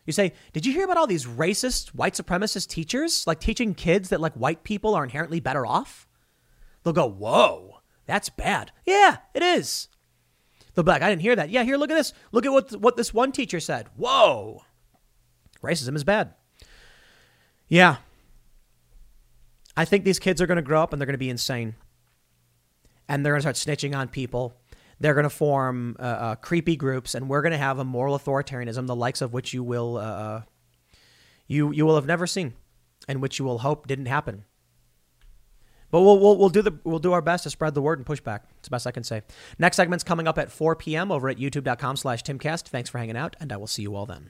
You say, did you hear about all these racist, white supremacist teachers, like teaching kids that like white people are inherently better off? They'll go, whoa, that's bad. Yeah, it is. They'll be like, I didn't hear that. Yeah, here, look at this. Look at what, what this one teacher said. Whoa, racism is bad. Yeah. I think these kids are going to grow up and they're going to be insane. And they're going to start snitching on people. They're going to form uh, uh, creepy groups, and we're going to have a moral authoritarianism, the likes of which you will uh, you you will have never seen, and which you will hope didn't happen. But we'll we'll we'll do the we'll do our best to spread the word and push back. It's the best I can say. Next segment's coming up at four p.m. over at youtube dot com slash timcast. Thanks for hanging out, and I will see you all then.